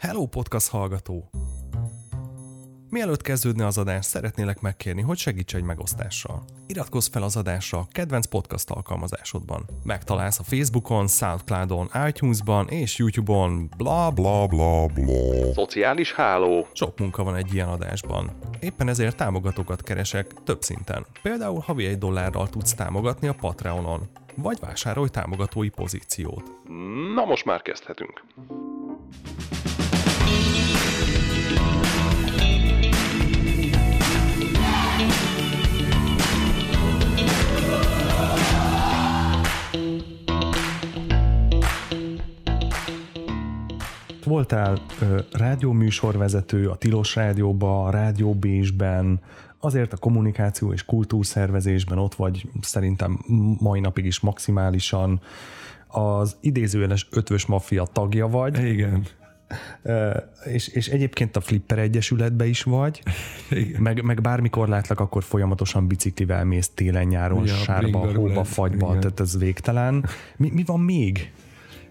Hello podcast hallgató! Mielőtt kezdődne az adás, szeretnélek megkérni, hogy segíts egy megosztással. Iratkozz fel az adásra a kedvenc podcast alkalmazásodban. Megtalálsz a Facebookon, Soundcloudon, iTunesban és YouTube-on bla bla bla bla. Szociális háló. Sok munka van egy ilyen adásban. Éppen ezért támogatókat keresek több szinten. Például havi $1 tudsz támogatni a Patreonon. Vagy vásárolj támogatói pozíciót. Na most már kezdhetünk. Voltál rádióműsorvezető a Tilos Rádióban, a Rádióbésben, azért a kommunikáció és kultúrszervezésben ott vagy szerintem mai napig is maximálisan. Az idézőjeles ötvös maffia tagja vagy. Igen. És egyébként a Flipper Egyesületbe is vagy. Igen. Meg bármikor látlak, akkor folyamatosan biciklivel mész télen, nyáron, ja, sárba, hóba, fagyba, igen. Tehát ez végtelen. Mi van még?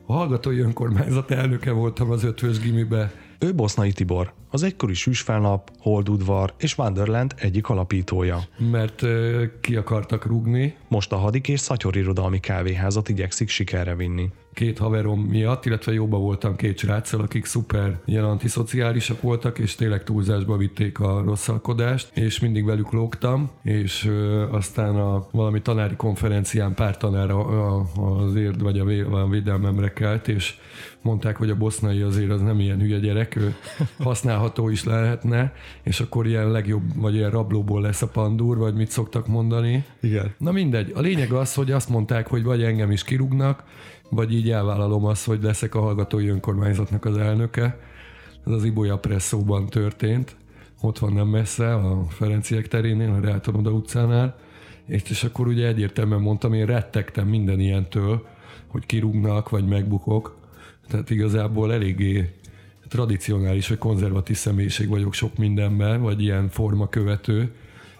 A hallgatói önkormányzat elnöke voltam az 5-ös gimibe. Ő Bosznai Tibor, az egykori Süss fel nap, Holdudvar és Wonderland egyik alapítója. Mert ki akartak rúgni. Most a Hadik és Szatyor irodalmi kávéházat igyekszik sikerre vinni. Két haverom miatt, illetve jóban voltam két sráccal, akik szuper ilyen antiszociálisak voltak, és tényleg túlzásba vitték a rosszalkodást, és mindig velük lógtam, és aztán a valami tanári konferencián pár tanár az érd vagy a védelmemre kelt, és mondták, hogy a Bosznai azért az nem ilyen hülye gyerek, ő használható is lehetne, és akkor ilyen legjobb, vagy ilyen rablóból lesz a pandúr, vagy mit szoktak mondani. Igen. Na mindegy. A lényeg az, hogy azt mondták, hogy vagy engem is kirúgnak, vagy így elvállalom azt, hogy leszek a hallgatói önkormányzatnak az elnöke. Ez az Iboja Presszóban történt. Ott van nem messze, a Ferenciek terénél, a Rátonoda utcánál. És akkor ugye egyértelműen mondtam, én rettegtem minden ilyentől, hogy kirúgnak, vagy megbukok. Tehát igazából eléggé tradicionális, vagy konzervatív személyiség vagyok sok mindenben, vagy ilyen formakövető,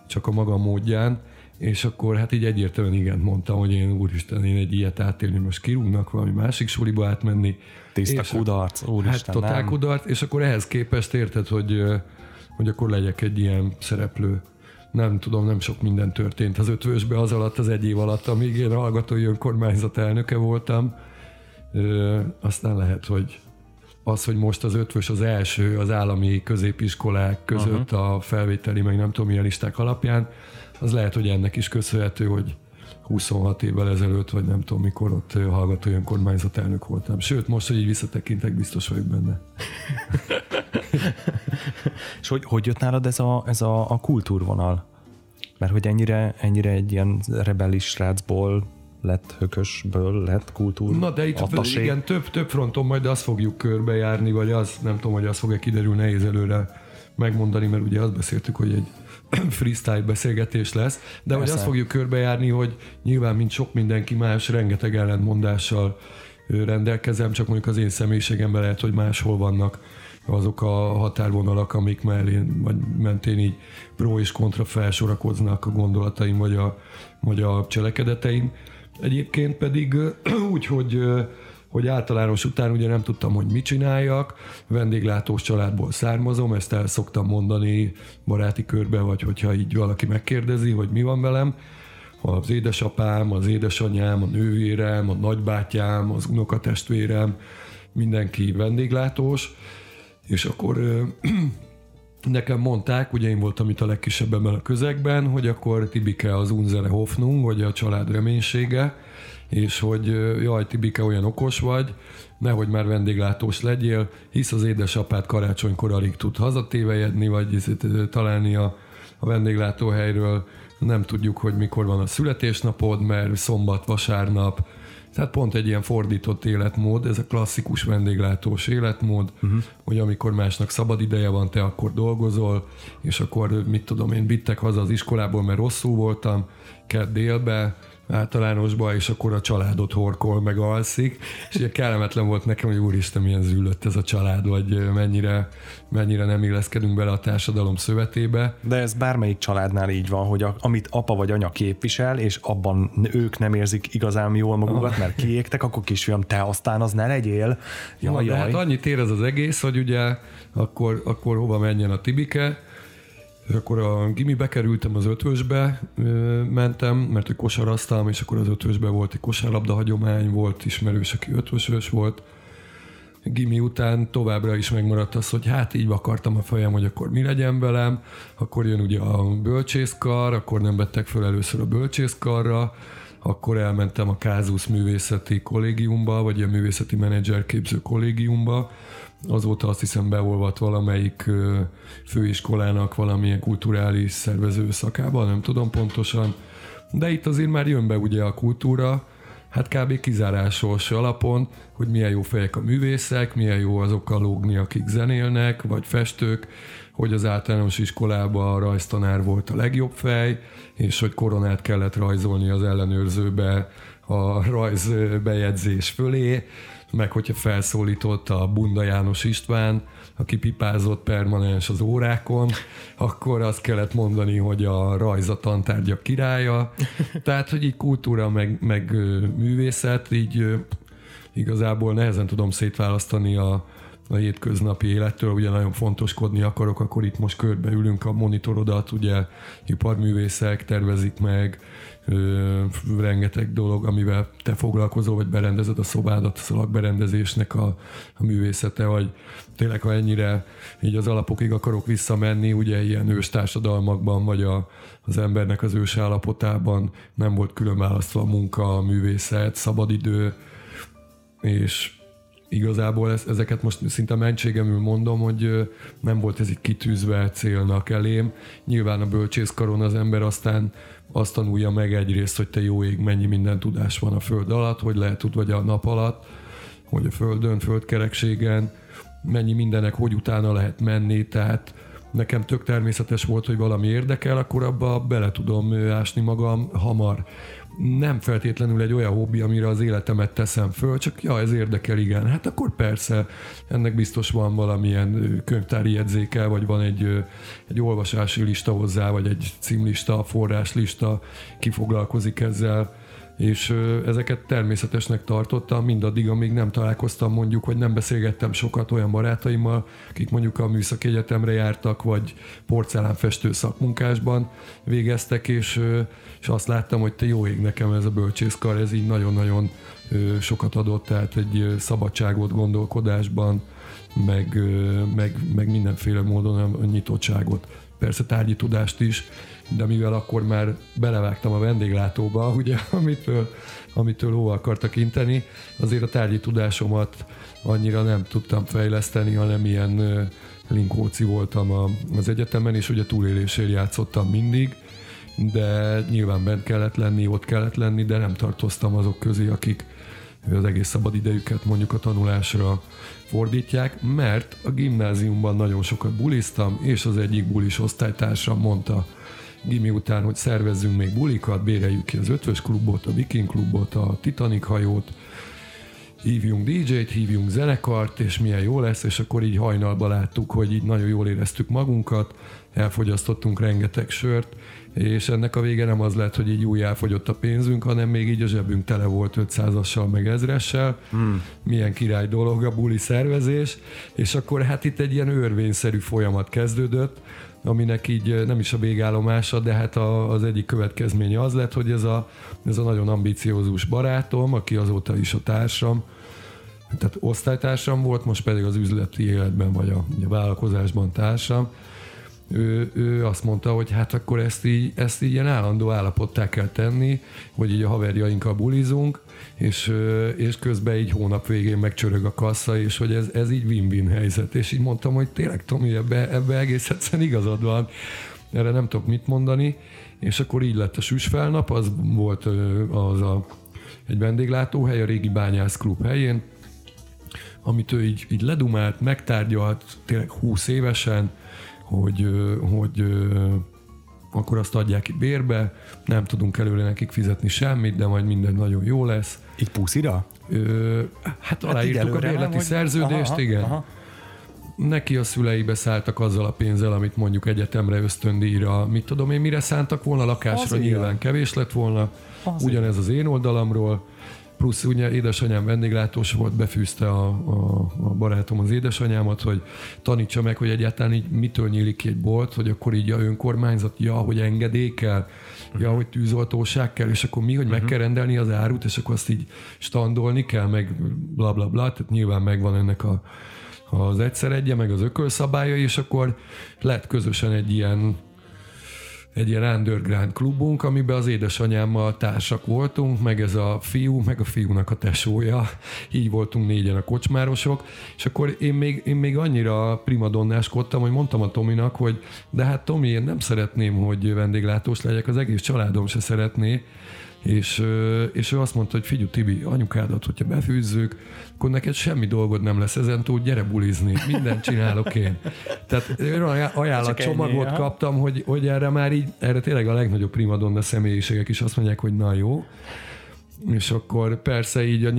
csak a maga módján. És akkor hát így egyértelműen igent mondtam, hogy én úristen, én egy ilyet átélni, most kirúgnak valami másik suliba átmenni. Tiszta kudarc, úristen. Hát totál kudarc, és akkor ehhez képest érted, hogy akkor legyek egy ilyen szereplő. Nem tudom, nem sok minden történt az ötvösbe az alatt, az egy év alatt, amíg én hallgatói önkormányzat elnöke voltam. Aztán lehet, hogy az, hogy most az ötvös az első az állami középiskolák között a felvételi, meg nem tudom milyen listák alapján, az lehet, hogy ennek is köszönhető, hogy 26 évvel ezelőtt, vagy nem tudom mikor ott hallgatói önkormányzat elnök voltam. Sőt, most, hogy így visszatekintek, biztos vagyok benne. És hogy jött nálad ez a kultúrvonal? Mert hogy ennyire egy ilyen rebellis srácból lett hökösből, lett kultúr. Na de itt igen, több fronton majd azt fogjuk körbejárni, vagy az, nem tudom, hogy az fog-e kiderül, nehéz előre megmondani, mert ugye azt beszéltük, hogy egy freestyle beszélgetés lesz, de hogy azt fogjuk körbejárni, hogy nyilván, mint sok mindenki más, rengeteg ellentmondással rendelkezem, csak mondjuk az én személyiségemben lehet, hogy máshol vannak azok a határvonalak, amik mentén így pro és kontra felsorakoznak a gondolataim, vagy a cselekedeteim. Egyébként pedig úgy, hogy általános után ugye nem tudtam, hogy mit csináljak, vendéglátós családból származom, ezt el szoktam mondani baráti körben, vagy hogyha így valaki megkérdezi, hogy mi van velem, az édesapám, az édesanyám, a nővérem, a nagybátyám, az unokatestvérem, mindenki vendéglátós, és akkor nekem mondták, ugye én voltam itt a legkisebb ebben a közegben, hogy akkor Tibike az unsere Hoffnung, vagy a család reménysége, és hogy jaj, Tibike, olyan okos vagy, nehogy már vendéglátós legyél, hisz az édesapád karácsonykor alig tud hazatévejedni, vagy találni a vendéglátóhelyről, nem tudjuk, hogy mikor van a születésnapod, mert szombat, vasárnap, tehát pont egy ilyen fordított életmód, ez a klasszikus vendéglátós életmód, hogy amikor másnak szabad ideje van, te akkor dolgozol, és akkor mit tudom én, vittek haza az iskolából, mert rosszul voltam, kedd délbe, általánosba, és akkor a családot horkol, meg alszik, és ugye kellemetlen volt nekem, hogy úristen, milyen zűlött ez a család, vagy mennyire nem illeszkedünk bele a társadalom szövetébe. De ez bármelyik családnál így van, hogy amit apa vagy anya képvisel, és abban ők nem érzik igazán jól magukat, mert kiégtek, akkor kisfiam, te aztán az ne legyél. Jaj, de hát annyit ér ez az egész, hogy ugye akkor hova menjen a Tibike, és akkor a gimibe kerültem, az ötösbe mentem, mert kosaraztam, és akkor az ötösbe volt egy kosárlabda hagyomány, volt ismerős, aki ötösös volt. Gimi után továbbra is megmaradt az, hogy hát így akartam a fejem, hogy akkor mi legyen velem, akkor jön ugye a bölcsészkar, akkor nem vettek föl először a bölcsészkarra, akkor elmentem a Kázusz művészeti kollégiumba, vagy a művészeti menedzserképző kollégiumba. Azóta azt hiszem beolvadt valamelyik főiskolának valamilyen kulturális szervező szakában, nem tudom pontosan, de itt azért már jön be ugye a kultúra, hát kb. Kizárásos alapon, hogy milyen jó fejek a művészek, milyen jó azokkal lógni, akik zenélnek, vagy festők, hogy az általános iskolában a rajztanár volt a legjobb fej, és hogy koronát kellett rajzolni az ellenőrzőbe a rajzbejegyzés fölé, meg hogyha felszólított a Bunda János István, aki pipázott permanens az órákon, akkor azt kellett mondani, hogy a rajz a tantárgya királya. Tehát, hogy így kultúra meg művészet, így igazából nehezen tudom szétválasztani a hétköznapi élettől, ugye nagyon fontoskodni akarok, akkor itt most körbeülünk a monitorodat, ugye iparművészek tervezik meg, rengeteg dolog, amivel te foglalkozol, vagy berendezed a szobádat, a szalagberendezésnek a művészete, vagy tényleg, ha ennyire így az alapokig akarok visszamenni, ugye ilyen ős társadalmakban, vagy az embernek az ős állapotában nem volt különválasztva a munka, a művészet, szabadidő, és igazából ezeket most szinte mentségemül mondom, hogy nem volt ez így kitűzve célnak elém. Nyilván a bölcsészkaron az ember aztán azt tanulja meg egyrészt, hogy te jó ég, mennyi minden tudás van a föld alatt, hogy lehet tud vagy a nap alatt, hogy a földön, földkerekségen, mennyi mindenek, hogy utána lehet menni, tehát nekem tök természetes volt, hogy valami érdekel, akkor abba bele tudom ásni magam hamar. Nem feltétlenül egy olyan hobbi, amire az életemet teszem föl, csak ja, ez érdekel, igen. Hát akkor persze, ennek biztos van valamilyen könyvtári jegyzéke, vagy van egy olvasási lista hozzá, vagy egy címlista, forráslista, ki foglalkozik ezzel, és ezeket természetesnek tartottam, mindaddig, amíg nem találkoztam mondjuk, vagy nem beszélgettem sokat olyan barátaimmal, akik mondjuk a műszaki egyetemre jártak, vagy porcelánfestő szakmunkásban végeztek, és azt láttam, hogy te jó ég, nekem ez a bölcsészkar, ez így nagyon-nagyon sokat adott, tehát egy szabadságot gondolkodásban, meg mindenféle módon a nyitottságot. Persze tárgyi tudást is, de mivel akkor már belevágtam a vendéglátóba, ugye, amitől hova akartak inteni, azért a tárgyi tudásomat annyira nem tudtam fejleszteni, hanem ilyen linkóci voltam az egyetemen, és ugye túlélésért játszottam mindig, de nyilván bent kellett lenni, ott kellett lenni, de nem tartoztam azok közé, akik az egész szabadidejüket mondjuk a tanulásra fordítják, mert a gimnáziumban nagyon sokat buliztam, és az egyik bulis osztálytársam mondta gimi után, hogy szervezzünk még bulikat, béreljük ki az Ötvös Klubot, a Viking Klubot, a Titanic hajót, hívjunk DJ-t, hívjunk zenekart, és milyen jó lesz, és akkor így hajnalba láttuk, hogy így nagyon jól éreztük magunkat, elfogyasztottunk rengeteg sört, és ennek a vége nem az lett, hogy így új elfogyott a pénzünk, hanem még így a zsebünk tele volt 500-assal, meg 1000-essel. Milyen király dolog a buli szervezés, és akkor hát itt egy ilyen örvényszerű folyamat kezdődött, aminek így nem is a végállomása, de hát az egyik következménye az lett, hogy ez a nagyon ambiciózus barátom, aki azóta is a társam, tehát osztálytársam volt, most pedig az üzleti életben vagy a vállalkozásban társam, ő azt mondta, hogy hát akkor ezt így ilyen állandó állapottá kell tenni, hogy így a haverjainkkal bulizunk, és közben így hónap végén megcsörög a kassa, és hogy ez így win-win helyzet. És így mondtam, hogy tényleg Tomi, ebbe egész egyszerűen igazad van, erre nem tudok mit mondani. És akkor így lett a Süss fel nap, az volt egy vendéglátóhely a régi bányászklub helyén, amit ő így ledumált, megtárgyalt, tényleg 20 évesen, hogy akkor azt adják bérbe, nem tudunk előre nekik fizetni semmit, de majd minden nagyon jó lesz. Így puszira? Hát aláírtuk a bérleti szerződést, aha, igen. Aha. Neki a szülei beszálltak azzal a pénzzel, amit mondjuk egyetemre, ösztöndíjra, mit tudom én, mire szántak volna, lakásra az nyilván kevés lett volna, az ugyanez az én oldalamról, plusz ugye édesanyám vendéglátós volt, befűzte a barátom az édesanyámat, hogy tanítsa meg, hogy egyáltalán így mitől nyílik ki egy bolt, hogy akkor így a önkormányzat, ja, hogy engedély kell, ja, hogy tűzoltóság kell, és akkor mi, hogy meg kell rendelni az árut, és akkor azt így standolni kell, meg bla bla bla, tehát nyilván megvan ennek az egyszer egye, meg az ökölszabálya, és akkor lett közösen egy ilyen underground klubunk, amiben az édesanyámmal társak voltunk, meg ez a fiú, meg a fiúnak a tesója, így voltunk négyen a kocsmárosok, és akkor én még annyira primadonnáskodtam, hogy mondtam a Tominak, hogy de hát Tomi, én nem szeretném, hogy vendéglátós legyek, az egész családom se szeretné, és ő azt mondta, hogy figyelj Tibi, anyukádat, hogyha befűzzük, akkor neked semmi dolgod nem lesz ezentúl, gyere bulizni, mindent csinálok én. Tehát olyan ajánlatcsomagot kaptam, hogy erre már így, erre tényleg a legnagyobb primadonna személyiségek is azt mondják, hogy na jó. És akkor persze így a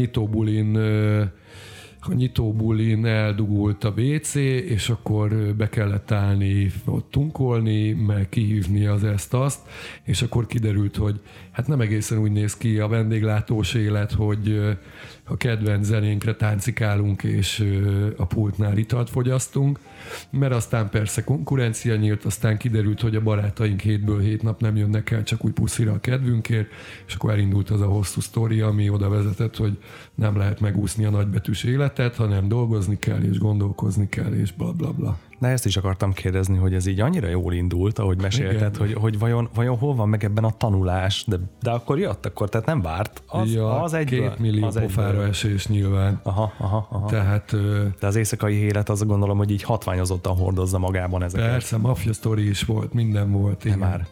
nyitóbulin eldugult a WC, és akkor be kellett állni, ott tunkolni, meg kihívni az ezt-azt, és akkor kiderült, hogy hát nem egészen úgy néz ki a vendéglátós élet, hogy a kedvenc zenénkre táncikálunk, és a pultnál italt fogyasztunk, mert aztán persze konkurencia nyílt, aztán kiderült, hogy a barátaink 7-ből 7 nap nem jönnek el, csak úgy puszira a kedvünkért, és akkor elindult az a hosszú sztori, ami oda vezetett, hogy nem lehet megúszni a nagybetűs életet, hanem dolgozni kell, és gondolkozni kell, és bla bla bla. Na ezt is akartam kérdezni, hogy ez így annyira jól indult, ahogy mesélted, hogy vajon hol van meg ebben a tanulás, de akkor jött, tehát nem várt. Az egyből. 2 millió az pofára esés nyilván. Aha. Tehát, de az éjszakai élet, azt gondolom, hogy így hatványozottan hordozza magában ezeket. Persze, mafia sztori is volt, minden volt. De már.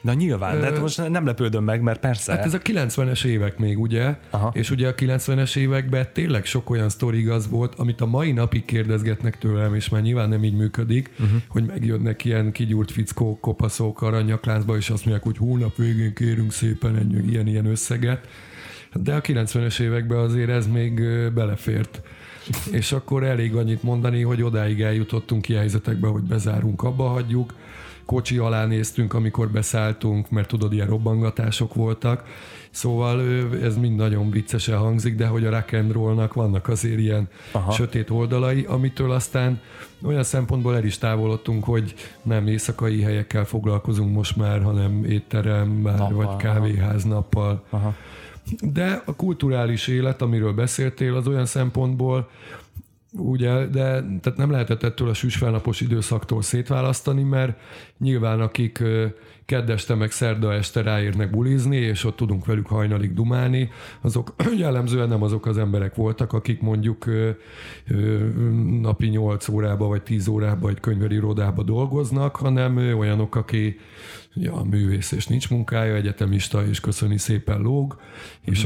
Na nyilván, de most nem lepődöm meg, mert persze. Hát ez a 90-es évek még, ugye? Aha. És ugye a 90-es években tényleg sok olyan sztori igaz volt, amit a mai napig kérdezgetnek tőlem, és már nyilván nem így működik, hogy megjönnek ilyen kigyúrt fickók, kopaszók aranyakláncba, és azt mondják, hogy hónap végén kérünk szépen ennyi ilyen összeget. De a 90-es években azért ez még belefért. És akkor elég annyit mondani, hogy odáig eljutottunk ilyen helyzetekbe, hogy bezárunk, abba hagyjuk, kocsi alá néztünk, amikor beszálltunk, mert tudod, ilyen robbangatások voltak. Szóval ez mind nagyon viccesen hangzik, de hogy a rock and rollnak vannak azért ilyen sötét oldalai, amitől aztán olyan szempontból el is távolodtunk, hogy nem éjszakai helyekkel foglalkozunk most már, hanem étterem, bár, vagy kávéház nappal. Aha. De a kulturális élet, amiről beszéltél, az olyan szempontból, ugye, de tehát nem lehetett ettől a Süss fel napos időszaktól szétválasztani, mert nyilván akik kedd este meg szerda este ráérnek bulizni, és ott tudunk velük hajnalig dumálni, azok jellemzően nem azok az emberek voltak, akik mondjuk napi 8 órába vagy 10 órába egy könyvelirodába dolgoznak, hanem olyanok, aki művész és nincs munkája, egyetemista és köszöni szépen lóg, és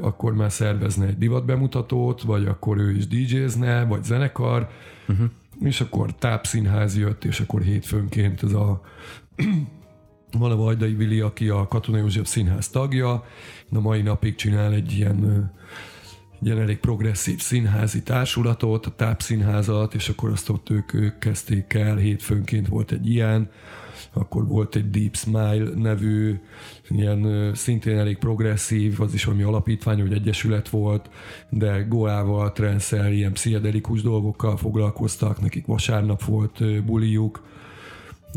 akkor már szervezne egy divatbemutatót, vagy akkor ő is DJ-zne, vagy zenekar, és akkor Tápszínház jött, és akkor hétfőnként ez a valahol Ajdai Willy, aki a Katona József Színház tagja, a mai napig csinál egy ilyen elég progresszív színházi társulatot, a Tápszínházat, és akkor azt ott ők kezdték el, hétfőnként volt egy ilyen, akkor volt egy Deep Smile nevű, ilyen szintén elég progresszív, az is valami alapítvány, vagy egyesület volt, de goával, trendszel, ilyen pszichedelikus dolgokkal foglalkoztak, nekik vasárnap volt bulijuk.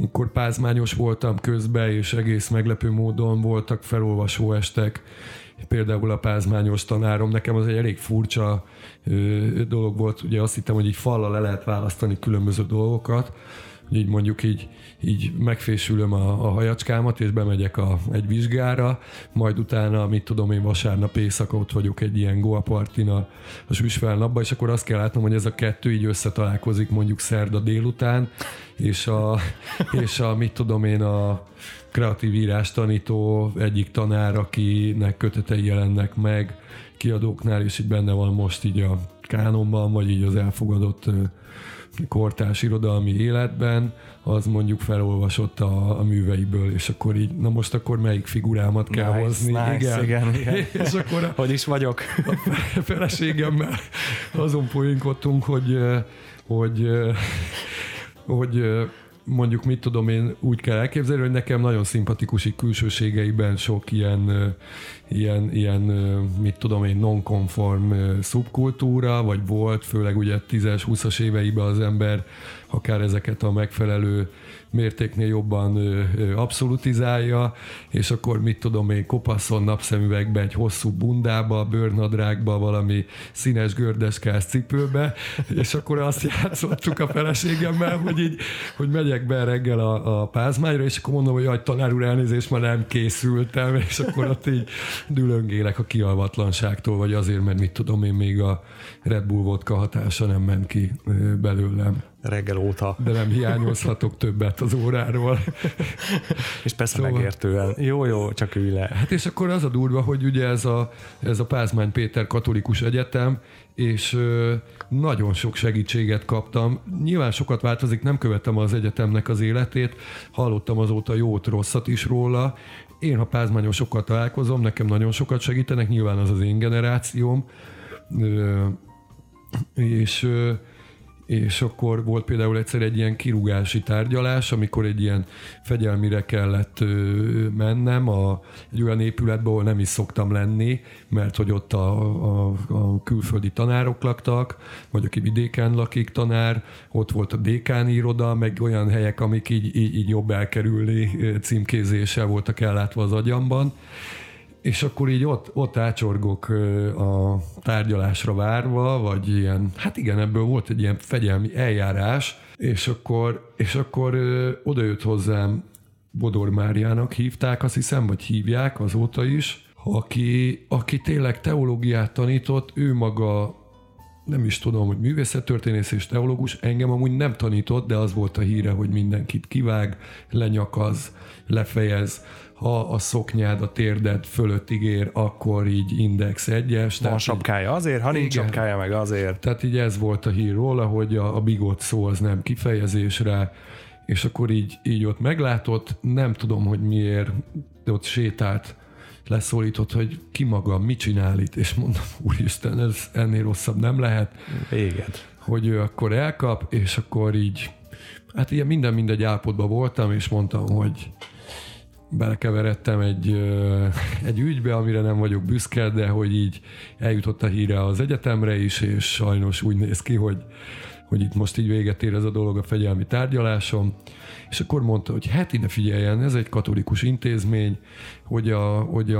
Akkor pázmányos voltam közben, és egész meglepő módon voltak felolvasó estek, például a pázmányos tanárom. Nekem az egy elég furcsa dolog volt, ugye azt hittem, hogy így fallal le lehet választani különböző dolgokat, így mondjuk így megfésülöm a hajacskámat, és bemegyek egy vizsgára, majd utána, amit tudom én, vasárnap éjszaka ott vagyok egy ilyen goa partin a Süss fel napba, és akkor azt kell látnom, hogy ez a kettő így összetalálkozik mondjuk szerda délután, és a mit tudom én, a kreatív írás tanító egyik tanár, akinek kötetei jelennek meg kiadóknál, és így benne van most így a kánonban, vagy így az elfogadott kortárs irodalmi életben, az mondjuk felolvasott a műveiből, és akkor így, na most akkor melyik figurámat kell hozni? Igen. És akkor hogy is vagyok? A feleségemmel azon poénkodtunk, hogy mondjuk mit tudom én úgy kell elképzelni, hogy nekem nagyon szimpatikus így külsőségeiben sok ilyen mit tudom én nonkonform szubkultúra, vagy volt, főleg ugye 10-es, 20-as éveiben az ember akár ezeket a megfelelő mértéknél jobban abszolutizálja, és akkor mit tudom én kopaszon napszemüvegbe, egy hosszú bundába, bőrnadrágba, valami színes gördeskás cipőbe, és akkor azt játszottuk a feleségemmel, hogy megyek be reggel a Pázmányra, és akkor mondom, hogy jaj, tanár úr, elnézést, már nem készültem, és akkor ott így dülöngélek a kialvatlanságtól, vagy azért, mert mit tudom én még a Red Bull vodka hatása nem ment ki belőlem. Reggel óta. De nem hiányozhatok többet az óráról. És persze szóval... megértően. Jó, csak ülj le. Hát és akkor az a durva, hogy ugye ez a Pázmány Péter Katolikus Egyetem, és nagyon sok segítséget kaptam. Nyilván sokat változik, nem követtem az egyetemnek az életét, hallottam azóta jót, rosszat is róla. Én, ha pázmányon sokat találkozom, nekem nagyon sokat segítenek, nyilván az én generációm. És akkor volt például egyszer egy ilyen kirúgási tárgyalás, amikor egy ilyen fegyelmire kellett mennem egy olyan épületbe, ahol nem is szoktam lenni, mert hogy ott a külföldi tanárok laktak, vagy aki vidéken lakik tanár, ott volt a dékáni iroda, meg olyan helyek, amik így jobb elkerülni címkézéssel voltak ellátva az agyamban. És akkor így ott ácsorgok a tárgyalásra várva, vagy ilyen, hát igen, ebből volt egy ilyen fegyelmi eljárás, és akkor odajött hozzám Bodor Máriának hívták, azt hiszem, vagy hívják azóta is, aki tényleg teológiát tanított, ő maga nem is tudom, hogy művészettörténész és teológus, engem amúgy nem tanított, de az volt a híre, hogy mindenkit kivág, lenyakaz, lefejez, ha a szoknyád a térded fölött ígér, akkor így index 1-es. Van sapkája azért, ha nincs sapkája meg azért. Tehát így ez volt a hír róla, hogy a bigott szó az nem kifejezésre, és akkor így ott meglátott, nem tudom, hogy miért, de ott sétált, leszólított, hogy ki maga, mit csinál itt, és mondom, úristen, ez ennél rosszabb nem lehet. Igen. Hogy ő akkor elkap, és akkor így, hát ilyen minden-mindegy állapotban voltam, és mondtam, hogy belekeveredtem egy ügybe, amire nem vagyok büszke, de hogy így eljutott a híre az egyetemre is, és sajnos úgy néz ki, hogy itt most így véget ér ez a dolog, a fegyelmi tárgyalásom, és akkor mondta, hogy hát ide figyeljen, ez egy katolikus intézmény, hogy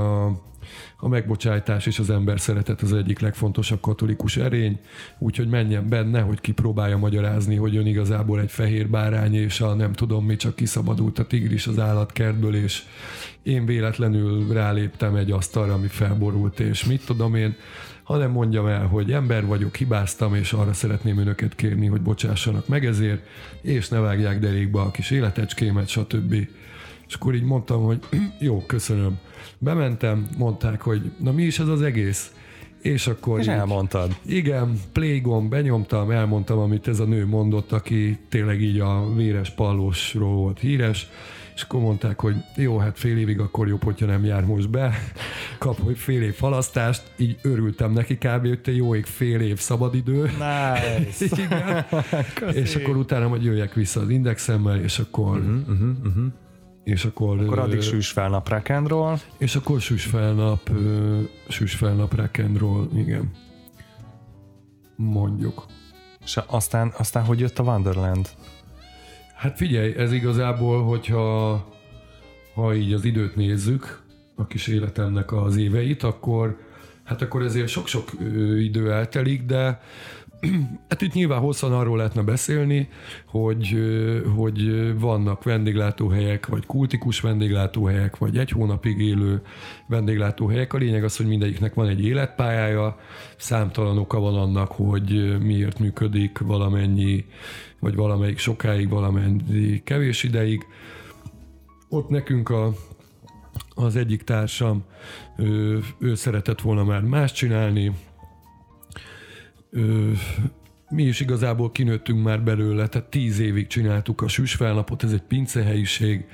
a megbocsájtás és az ember szeretet az egyik legfontosabb katolikus erény, úgyhogy menjen benne, hogy kipróbálja magyarázni, hogy ön igazából egy fehér bárány, és a nem tudom mi, csak kiszabadult a tigris az állatkertből, és én véletlenül ráléptem egy asztalra, ami felborult, és mit tudom én, hanem mondjam el, hogy ember vagyok, hibáztam, és arra szeretném önöket kérni, hogy bocsássanak meg ezért, és ne vágják derékba a kis életecskémet, stb. És akkor így mondtam, hogy jó, köszönöm. Bementem, mondták, hogy na mi is ez az egész? És akkor és így, elmondtad. Igen, play-gomb, benyomtam, elmondtam, amit ez a nő mondott, aki tényleg így a véres pallósról volt híres, és akkor mondták, hogy jó, hát fél évig akkor jobb, hogyha nem jár most be, kap, hogy fél év halasztást, így örültem neki kb. Hogy te jó ég fél év szabadidő. Nice. Igen. És akkor utána majd jöjjek vissza az indexemmel, és akkor... És akkor addig süss fel nap rock and roll. És akkor süss fel nap rock and roll, igen. Mondjuk. És aztán hogy jött a Wonderland? Hát figyelj, ez igazából, hogyha így az időt nézzük, a kis életemnek az éveit, akkor ezért sok-sok idő eltelik, de hát itt nyilván hosszan arról lehetne beszélni, hogy vannak vendéglátóhelyek, vagy kultikus vendéglátóhelyek, vagy egy hónapig élő vendéglátóhelyek. A lényeg az, hogy mindegyiknek van egy életpályája, számtalan oka van annak, hogy miért működik valamennyi, vagy valamelyik sokáig, valamennyi kevés ideig. Ott nekünk az egyik társam, ő szeretett volna már más csinálni, mi is igazából kinőttünk már belőle, tehát 10 évig csináltuk a Süss fel napot, ez egy pincehelyiség,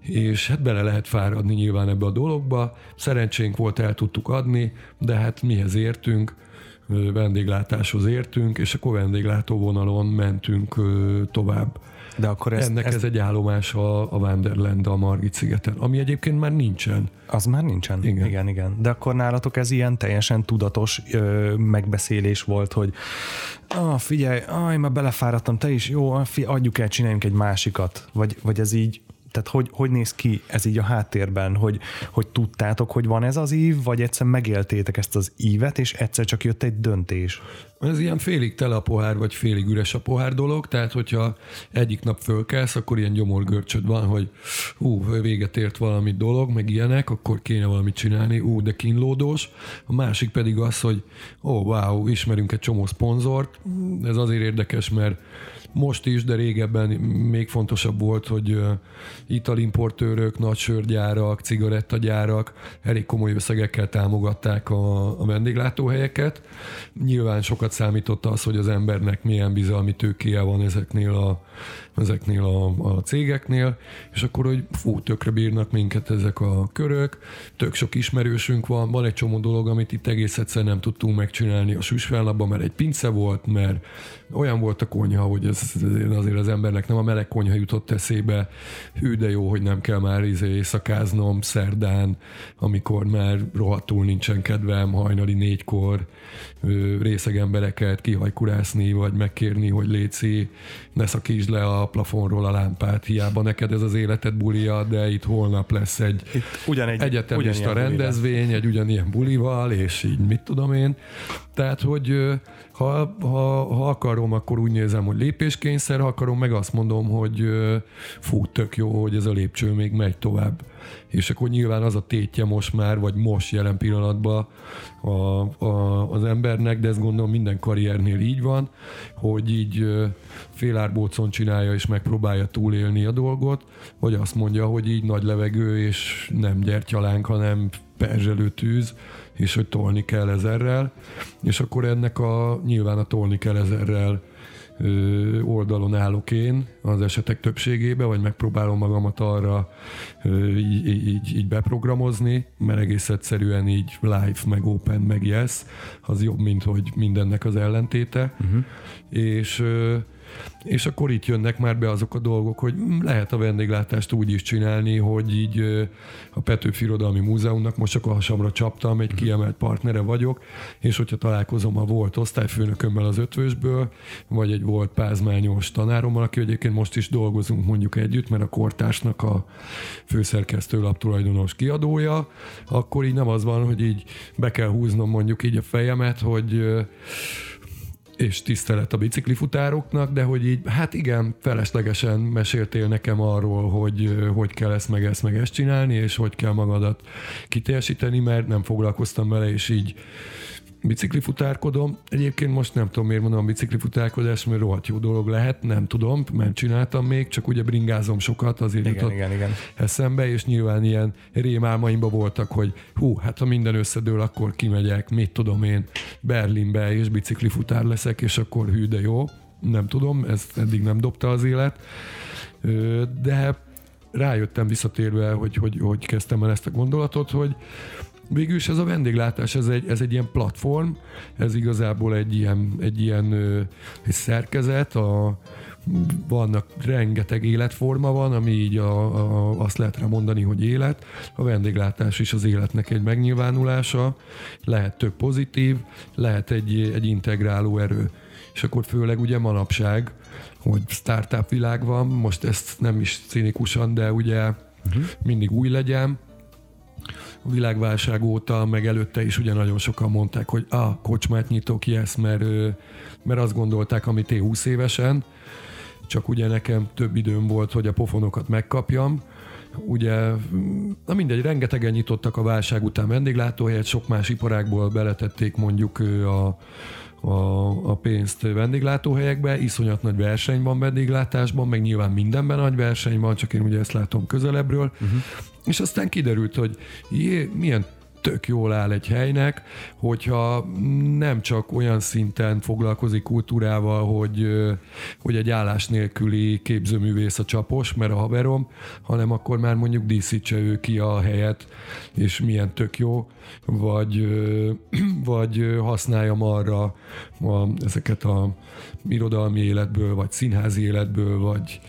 és hát bele lehet fáradni nyilván ebbe a dologba. Szerencsénk volt, el tudtuk adni, de hát mihez értünk, vendéglátáshoz értünk, és akkor vendéglátó vonalon mentünk tovább. De akkor ez egy állomás a Wonderland a Margit-szigeten, ami egyébként már nincsen. Az már nincsen? Igen. De akkor nálatok ez ilyen teljesen tudatos megbeszélés volt, hogy figyelj, én már belefáradtam, te is, jó, adjuk el, csináljunk egy másikat. Vagy ez így, tehát hogy néz ki ez így a háttérben, hogy tudtátok, hogy van ez az ív, vagy egyszer megéltétek ezt az ívet, és egyszer csak jött egy döntés? Ez ilyen félig tele a pohár, vagy félig üres a pohár dolog, tehát hogyha egyik nap fölkelsz, akkor ilyen gyomorgörcsöd van, hogy véget ért valami dolog, meg ilyenek, akkor kéne valamit csinálni, de kínlódós. A másik pedig az, hogy ismerünk egy csomó szponzort, ez azért érdekes, mert most is, de régebben még fontosabb volt, hogy italimportőrök, nagy sörgyárak, cigarettagyárak elég komoly összegekkel támogatták a vendéglátóhelyeket. Nyilván sokat számított az, hogy az embernek milyen bizalmi tőkéje van ezeknél a cégeknél, és akkor, hogy tökre bírnak minket ezek a körök, tök sok ismerősünk van egy csomó dolog, amit itt egész egyszer nem tudtunk megcsinálni a Süss fel napban, mert egy pince volt, mert olyan volt a konyha, hogy azért az embernek nem a meleg konyha jutott eszébe, de jó, hogy nem kell már éjszakáznom szerdán, amikor már rohadtul nincsen kedvem hajnali 4-kor részeg embereket kihajkurászni, vagy megkérni, hogy léci, ne szakítsd le a plafonról a lámpát, hiába neked ez az életed bulia, de itt holnap lesz egy egyetemista rendezvény, egy ugyanilyen bulival, és így mit tudom én. Tehát, hogy ha akarom, akkor úgy nézem, hogy lépéskényszer, ha akarom, meg azt mondom, hogy tök jó, hogy ez a lépcső még megy tovább. És akkor nyilván az a tétje most már, vagy most jelen pillanatban az embernek, de ezt gondolom minden karriernél így van, hogy így félárbócon csinálja és megpróbálja túlélni a dolgot, vagy azt mondja, hogy így nagy levegő és nem gyertyalánk, hanem perzselő tűz, és hogy tolni kell ezerrel, és akkor ennek nyilván a tolni kell ezerrel oldalon állok én az esetek többségében, vagy megpróbálom magamat arra így beprogramozni, mert egész egyszerűen így live, meg open, meg yes, az jobb, mint hogy mindennek az ellentéte. Uh-huh. És akkor itt jönnek már be azok a dolgok, hogy lehet a vendéglátást úgy is csinálni, hogy így a Petőfi Irodalmi Múzeumnak most csak a hasamra csaptam, egy kiemelt partnere vagyok, és hogyha találkozom a volt osztályfőnökömmel az Ötvösből, vagy egy volt pázmányos tanárommal, aki egyébként most is dolgozunk mondjuk együtt, mert a Kortársnak a főszerkesztőlap tulajdonos kiadója, akkor így nem az van, hogy így be kell húznom mondjuk így a fejemet, hogy és tisztelet a biciklifutároknak, de hogy így, hát igen, feleslegesen meséltél nekem arról, hogy kell ezt meg ezt csinálni, és hogy kell magadat kiteljesíteni, mert nem foglalkoztam vele, és így biciklifutárkodom. Egyébként most nem tudom, miért mondom biciklifutárkodás, mert rohadt jó dolog lehet, nem tudom, nem csináltam még, csak ugye bringázom sokat, azért jutott eszembe, és nyilván ilyen rémálmaimban voltak, hogy ha minden összedől, akkor kimegyek, mit tudom én, Berlinbe, és biciklifutár leszek, és akkor hű, de jó, nem tudom, ezt eddig nem dobta az élet, de rájöttem visszatérve, hogy kezdtem el ezt a gondolatot, hogy végülis ez a vendéglátás, ez egy ilyen platform, ez igazából egy ilyen szerkezet, vannak rengeteg életforma van, ami így azt lehet rá mondani, hogy élet. A vendéglátás is az életnek egy megnyilvánulása, lehet tök pozitív, lehet egy integráló erő. És akkor főleg ugye manapság, hogy startup világ van, most ezt nem is cinikusan, de ugye mindig új legyen. A világválság óta, meg előtte is ugye nagyon sokan mondták, hogy kocsmát nyitok, yes, mert azt gondolták, amit én 20 évesen, csak ugye nekem több időm volt, hogy a pofonokat megkapjam. Ugye, na mindegy, rengetegen nyitottak a válság után vendéglátóhelyet, sok más iparágból beletették mondjuk a pénzt vendéglátóhelyekbe, iszonyat nagy verseny van vendéglátásban, meg nyilván mindenben nagy verseny van, csak én ugye ezt látom közelebbről, és aztán kiderült, hogy milyen tök jól áll egy helynek, hogyha nem csak olyan szinten foglalkozik kultúrával, hogy egy állás nélküli képzőművész a csapos, mert a haverom, hanem akkor már mondjuk díszítse ő ki a helyet, és milyen tök jó, vagy használjam arra ezeket a irodalmi életből, vagy színházi életből, vagy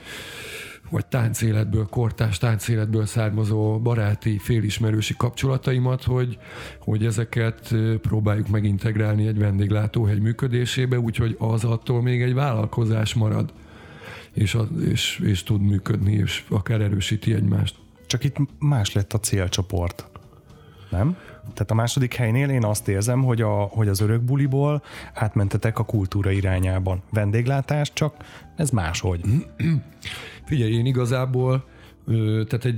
táncéletből, kortárs táncéletből származó baráti, félismerősi kapcsolataimat, hogy ezeket próbáljuk megintegrálni egy vendéglátóhely működésébe, úgyhogy az attól még egy vállalkozás marad, és tud működni, és akár erősíti egymást. Csak itt más lett a célcsoport, nem? Tehát a második helynél én azt érzem, hogy az örök buliból átmentetek a kultúra irányában. Vendéglátás, csak ez máshogy. Figyelj, én igazából tehát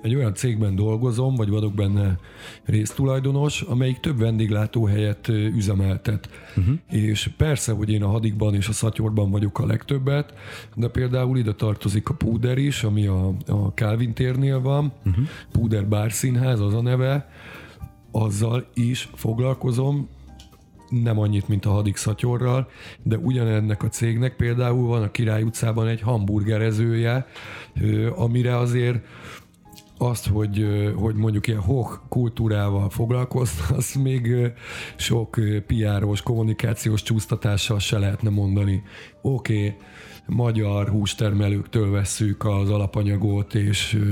egy olyan cégben dolgozom, vagy vagyok benne résztulajdonos, amelyik több vendéglátóhelyet üzemeltet. Uh-huh. És persze, hogy én a Hadikban és a Szatyorban vagyok a legtöbbet, de például ide tartozik a Puder is, ami a Kálvin térnél van, uh-huh. Puder Bárszínház, az a neve, azzal is foglalkozom, nem annyit, mint a Hadik-Szatyorral, de ugyanennek a cégnek például van a Király utcában egy hamburgerezője, amire azért azt, hogy mondjuk ilyen hoch kultúrával foglalkozna, azt még sok PR-os, kommunikációs csúsztatással se lehetne mondani. Oké, magyar hústermelőktől vesszük az alapanyagot, és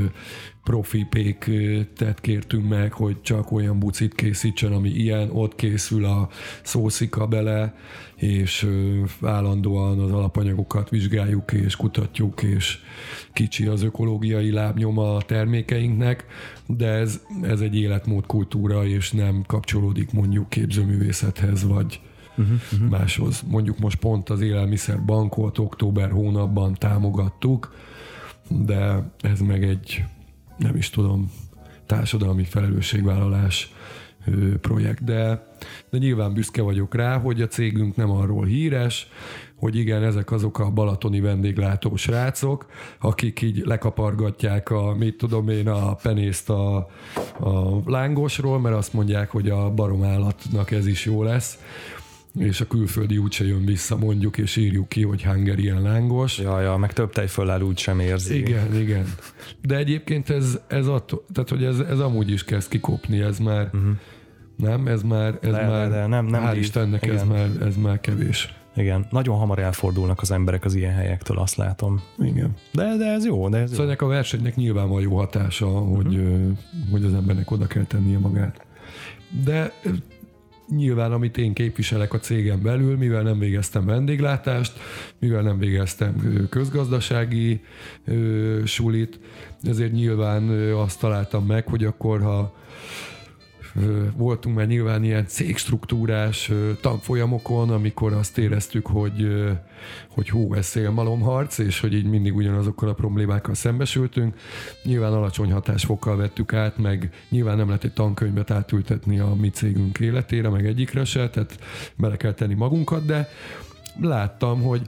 profi péket kértünk meg, hogy csak olyan bucit készítsen, ami ilyen, ott készül a szószika bele, és állandóan az alapanyagokat vizsgáljuk, és kutatjuk, és kicsi az ökológiai lábnyoma a termékeinknek, de ez egy életmód kultúra, és nem kapcsolódik mondjuk képzőművészethez, vagy máshoz. Mondjuk most pont az élelmiszerbankot október hónapban támogattuk, de ez meg egy, nem is tudom, társadalmi felelősségvállalás projekt, de nyilván büszke vagyok rá, hogy a cégünk nem arról híres, hogy igen, ezek azok a balatoni vendéglátó srácok, akik így lekapargatják a penészt a lángosról, mert azt mondják, hogy a baromállatnak ez is jó lesz, és a külföldi úgyse jön vissza, mondjuk, és írjuk ki, hogy hungarian lángos. Ja, meg több tejföláll úgy sem érzi. Igen. De egyébként ez attól, tehát hogy ez amúgy is kezd kikopni, ez már nem, ez már, hál' Istennek ez már kevés. Igen, nagyon hamar elfordulnak az emberek az ilyen helyektől, azt látom. Igen. De ez jó. Szóval ennek a versenynek nyilván van jó hatása, hogy az embernek oda kell tennie magát. De nyilván, amit én képviselek a cégem belül, mivel nem végeztem vendéglátást, mivel nem végeztem közgazdasági sulit, ezért nyilván azt találtam meg, hogy akkor, ha voltunk már nyilván ilyen cégstruktúrás tanfolyamokon, amikor azt éreztük, hogy hú, ez szélmalomharc, és hogy így mindig ugyanazokkal a problémákkal szembesültünk. Nyilván alacsony hatásfokkal vettük át, meg nyilván nem lehet egy tankönyvet átültetni a mi cégünk életére, meg egyikre se, tehát bele kell tenni magunkat, de láttam, hogy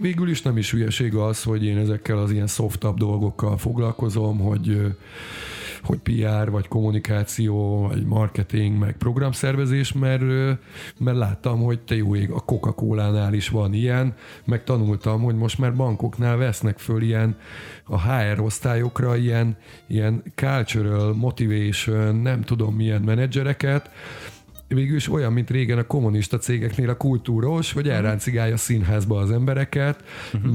végül is nem is hülyeség az, hogy én ezekkel az ilyen softabb dolgokkal foglalkozom, hogy PR, vagy kommunikáció, vagy marketing, meg programszervezés, mert láttam, hogy te jó ég, a Coca-Cola-nál is van ilyen, meg tanultam, hogy most már bankoknál vesznek föl ilyen a HR osztályokra ilyen cultural motivation, nem tudom milyen menedzsereket, végül is olyan, mint régen a kommunista cégeknél a kultúros, hogy elráncigálja színházba az embereket,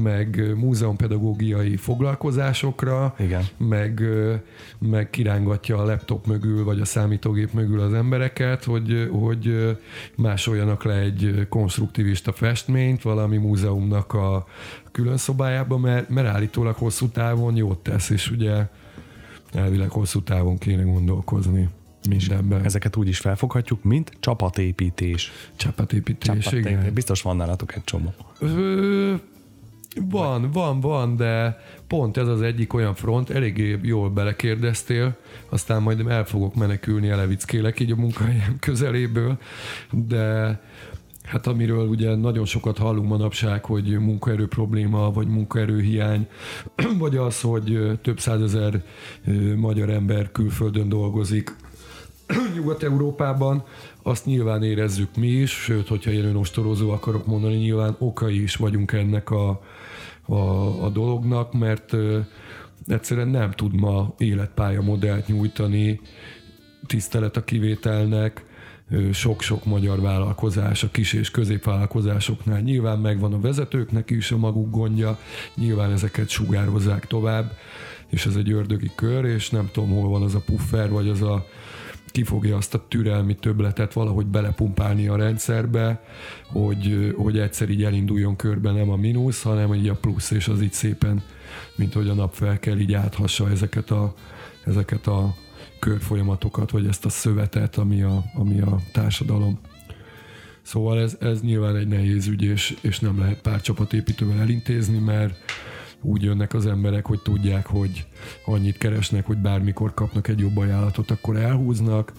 meg múzeumpedagógiai foglalkozásokra, meg kirángatja a laptop mögül, vagy a számítógép mögül az embereket, hogy másoljanak le egy konstruktivista festményt valami múzeumnak a külön szobájába, mert állítólag hosszú távon jót tesz, és ugye elvileg hosszú távon kéne gondolkozni. Mindenben. Ezeket úgy is felfoghatjuk, mint csapatépítés. Csapatépítés. Igen. Biztos van nálatok egy csomó. Van, de pont ez az egyik olyan front, eléggé jól belekérdeztél, aztán majd el fogok menekülni, elevickélek így a munkahelyem közeléből, de hát amiről ugye nagyon sokat hallunk manapság, hogy munkaerő probléma, vagy munkaerőhiány, vagy az, hogy több százezer magyar ember külföldön dolgozik, Nyugat-Európában, azt nyilván érezzük mi is, sőt, hogyha én ostorozó akarok mondani, nyilván okai is vagyunk ennek a dolognak, mert egyszerűen nem tud ma életpályamodellt nyújtani, tisztelet a kivételnek, sok-sok magyar vállalkozás, a kis- és középvállalkozásoknál. Nyilván megvan a vezetőknek is a maguk gondja, nyilván ezeket sugározzák tovább, és ez egy ördögi kör, és nem tudom, hol van az a puffer, vagy az a ki fogja azt a türelmi többletet valahogy belepumpálni a rendszerbe, hogy egyszer így elinduljon körbe nem a mínusz, hanem így a plusz, és az így szépen, mint hogy a nap fel kell, így áthassa ezeket a körfolyamatokat, vagy ezt a szövetet, ami a társadalom. Szóval ez nyilván egy nehéz ügy, és nem lehet pár csapatépítővel elintézni, mert úgy jönnek az emberek, hogy tudják, hogy annyit keresnek, hogy bármikor kapnak egy jobb ajánlatot, akkor elhúznak.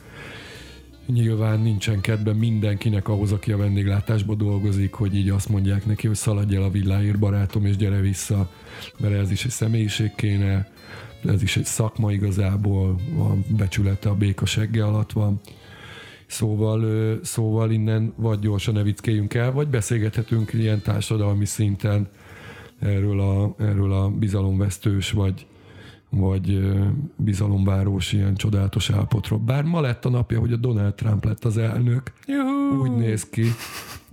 Nyilván nincsen kedve mindenkinek ahhoz, aki a vendéglátásban dolgozik, hogy így azt mondják neki, hogy szaladj el a villáért, barátom, és gyere vissza, mert ez is egy személyiség kéne, ez is egy szakma igazából, a becsülete a béka segge alatt van. Szóval innen vagy gyorsan evickéljünk el, vagy beszélgethetünk ilyen társadalmi szinten erről a bizalomvesztős vagy bizalomváros ilyen csodálatos állapotról. Bár ma lett a napja, hogy a Donald Trump lett az elnök. Juhu! Úgy néz ki,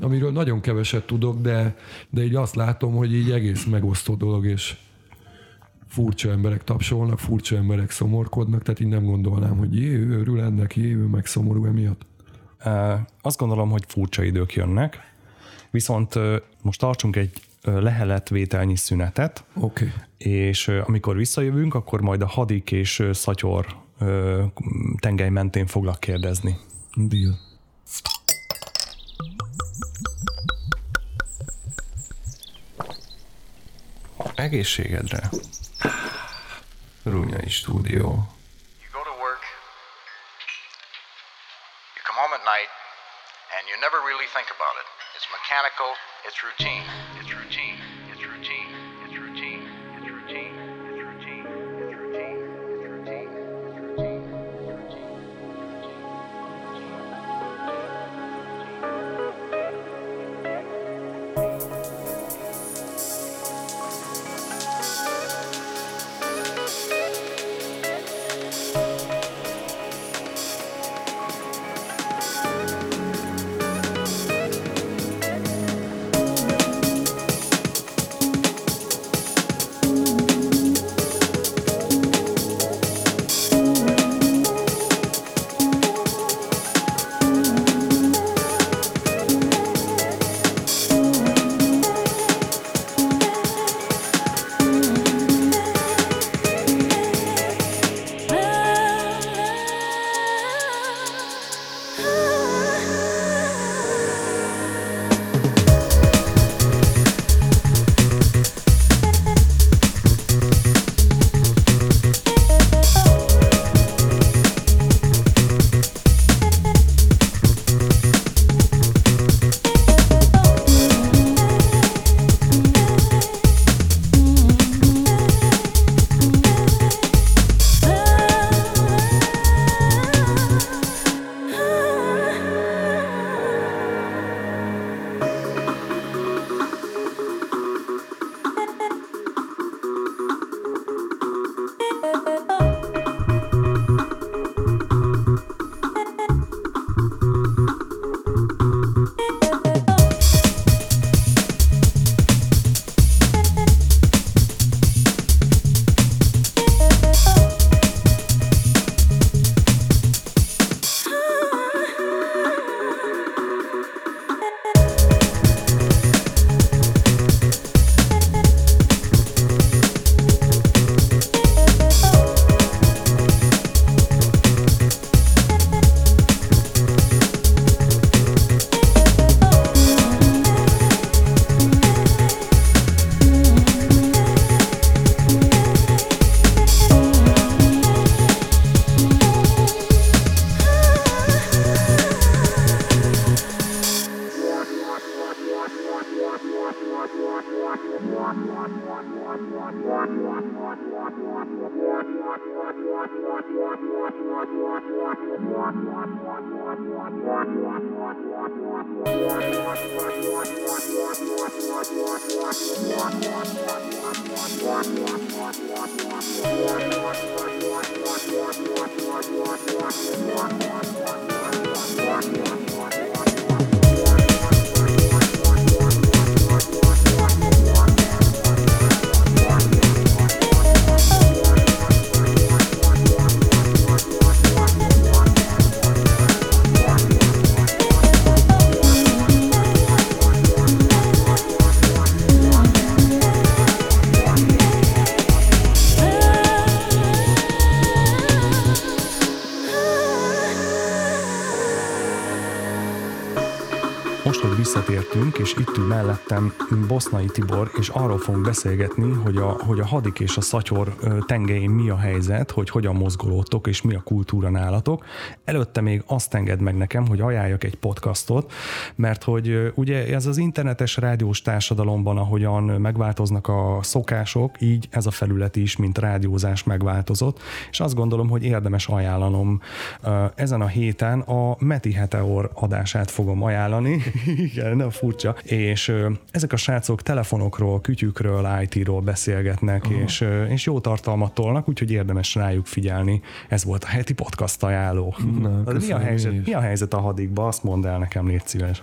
amiről nagyon keveset tudok, de így azt látom, hogy így egész megosztó dolog, és furcsa emberek tapsolnak, furcsa emberek szomorkodnak, tehát így nem gondolnám, hogy ő örül ennek, ő meg szomorú emiatt. Azt gondolom, hogy furcsa idők jönnek, viszont most tartsunk egy leheletvételnyi szünetet, okay. És amikor visszajövünk, akkor majd a Hadik és Szatyor tengely mentén foglak kérdezni. Deal. Egészségedre. Runyai Studio. You go to work, you come home at night, and you never really think about it. It's mechanical, it's routine. Visszatértünk, és itt ül mellettem Bosznai Tibor, és arról fogunk beszélgetni, hogy a Hadik és a Szatyor tengelyén mi a helyzet, hogy hogyan mozgolódtok, és mi a kultúra nálatok. Előtte még azt engedd meg nekem, hogy ajánljak egy podcastot, mert hogy ugye ez az internetes rádiós társadalomban, ahogyan megváltoznak a szokások, így ez a felület is, mint rádiózás megváltozott, és azt gondolom, hogy érdemes ajánlanom. Ezen a héten a Meti Heteor adását fogom ajánlani. Igen, nem furcsa. És ezek a srácok telefonokról, kütyükről, IT-ról beszélgetnek, és jó tartalmat tolnak, úgyhogy érdemes rájuk figyelni. Ez volt a heti podcast ajánló. Mi a helyzet a Hadikba? Azt mondd el nekem, légy szíves.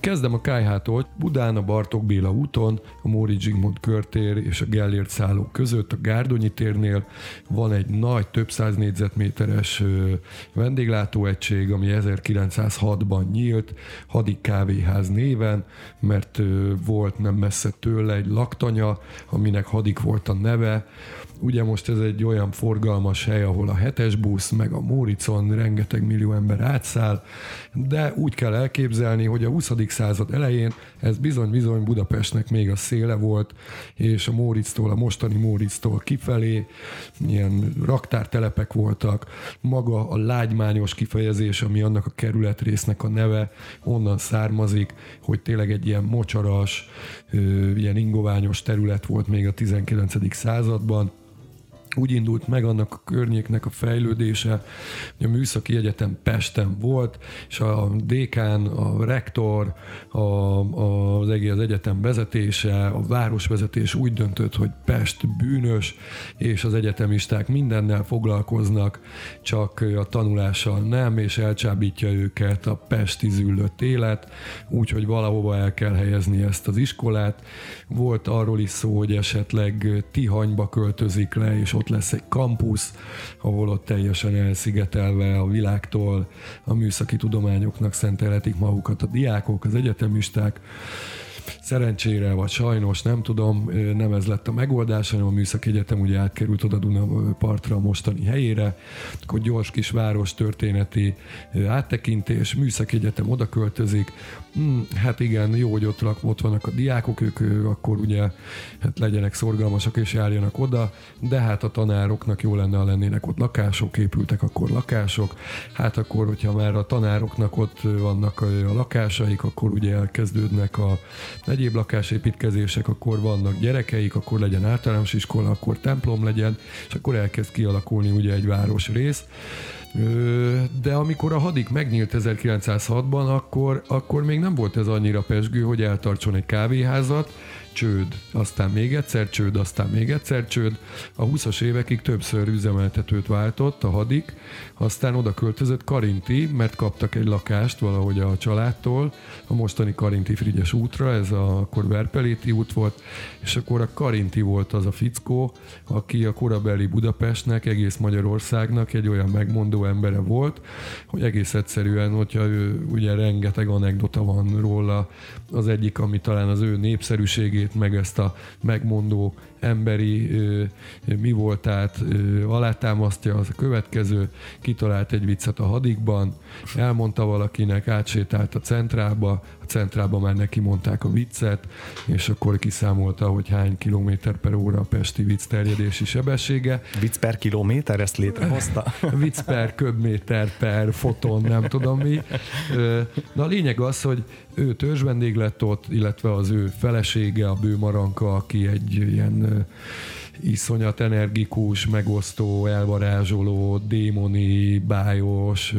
Kezdem a KH-tól. Budán a Bartók Béla úton, a Móricz Zsigmond körtér és a Gellért szálló között, a Gárdonyi térnél van egy nagy, több száz négyzetméteres vendéglátóegység, ami 1906-ban nyílt, Hadik Kávéház néven, mert volt nem messze tőle egy laktanya, aminek Hadik volt a neve. Ugye most ez egy olyan forgalmas hely, ahol a hetes busz, meg a Móricon rengeteg millió ember átszáll, de úgy kell elképzelni, hogy a 20. század elején ez bizony-bizony Budapestnek még a széle volt, és a Móricztól, a mostani Móricztól kifelé ilyen raktártelepek voltak. Maga a lágymányos kifejezés, ami annak a kerületrésznek a neve, onnan származik, hogy tényleg egy ilyen mocsaras, ilyen ingoványos terület volt még a 19. században. Úgy indult meg annak a környéknek a fejlődése, hogy a Műszaki Egyetem Pesten volt, és a dékán, a rektor, az egész egyetem vezetése, a városvezetés úgy döntött, hogy Pest bűnös, és az egyetemisták mindennel foglalkoznak, csak a tanulással nem, és elcsábítja őket a pesti züllött élet, úgyhogy valahova el kell helyezni ezt az iskolát. Volt arról is szó, hogy esetleg Tihanyba költözik le, és ott lesz egy kampusz, ahol ott teljesen elszigetelve a világtól a műszaki tudományoknak szentelhetik magukat a diákok, az egyetemisták. Szerencsére, vagy sajnos, nem tudom, nem ez lett a megoldás, hanem a Műszaki Egyetem ugye átkerült oda Dunapartra, a mostani helyére. Akkor gyors kis város történeti áttekintés, Műszaki Egyetem oda költözik. Hát igen, jó, hogy ott vannak a diákok, ők akkor ugye hát legyenek szorgalmasak és járjanak oda, de hát a tanároknak jó lenne, ha lennének ott lakások, épültek akkor lakások. Hát akkor, hogyha már a tanároknak ott vannak a lakásaik, akkor ugye elkezdődnek a egyéb lakásépítkezések, akkor vannak gyerekeik, akkor legyen általános iskola, akkor templom legyen, és akkor elkezd kialakulni ugye egy városrész. De amikor a Hadik megnyílt 1906-ban, akkor még nem volt ez annyira pezsgő, hogy eltartson egy kávéházat, csőd, aztán még egyszer csőd, aztán még egyszer csőd. A 20-as évekig többször üzemeltetőt váltott a Hadik, aztán oda költözött Karinthy, mert kaptak egy lakást valahogy a családtól, a mostani Karinthy Frigyes útra, ez akkor Verpeléti út volt, és akkor a Karinthy volt az a fickó, aki a korabeli Budapestnek, egész Magyarországnak egy olyan megmondó embere volt, hogy egész egyszerűen, hogyha ő, ugye rengeteg anekdota van róla, az egyik, ami talán az ő népszerűségét erejét, meg ezt a megmondó emberi mi voltát alátámasztja. Az a következő, kitalált egy viccet a Hadikban, elmondta valakinek, átsétált a centrába már neki mondták a viccet, és akkor kiszámolta, hogy hány kilométer per óra a pesti vicc terjedési sebessége. Vicc per kilométer, ezt létrehozta? Vicc per köbméter per foton, nem tudom mi. Na a lényeg az, hogy ő törzsvendég lett ott, illetve az ő felesége, a Böhm Aranka, aki egy ilyen iszonyat energikus, megosztó, elvarázsoló, démoni, bájos,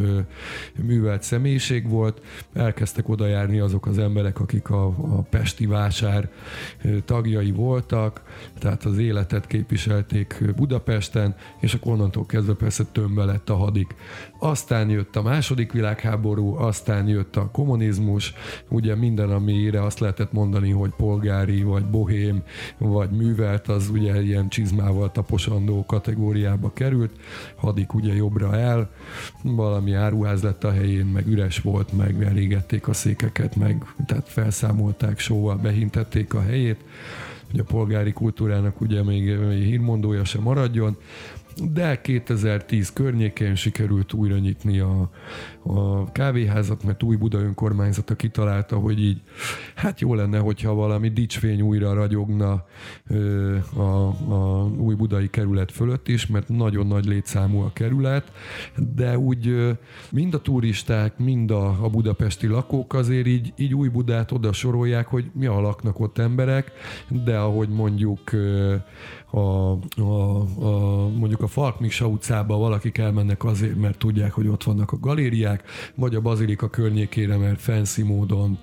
művelt személyiség volt. Elkezdtek oda járni azok az emberek, akik a pesti vásár tagjai voltak, tehát az életet képviselték Budapesten, és akkor onnantól kezdve persze tömbbe lett a Hadik. Aztán jött a második világháború, aztán jött a kommunizmus, ugye minden, amire azt lehetett mondani, hogy polgári, vagy bohém, vagy művelt, az ugye ilyen csizmával taposandó kategóriába került. Hadik ugye jobbra el, valami áruház lett a helyén, meg üres volt, meg elégették a székeket, meg tehát felszámolták, sóval behintették a helyét, hogy a polgári kultúrának ugye még hírmondója se maradjon, de 2010 környékén sikerült újra nyitni a kávéházat, mert új Buda önkormányzata kitalálta, hogy így hát jó lenne, hogyha valami dicsfény újra ragyogna a új budai kerület fölött is, mert nagyon nagy létszámú a kerület, de úgy mind a turisták, mind a budapesti lakók azért így új Budát oda sorolják, hogy mi laknak ott emberek, de ahogy mondjuk mondjuk a Falk-Miksa utcába valakik elmennek azért, mert tudják, hogy ott vannak a galériák, vagy a Bazilika környékére, mert fancy módon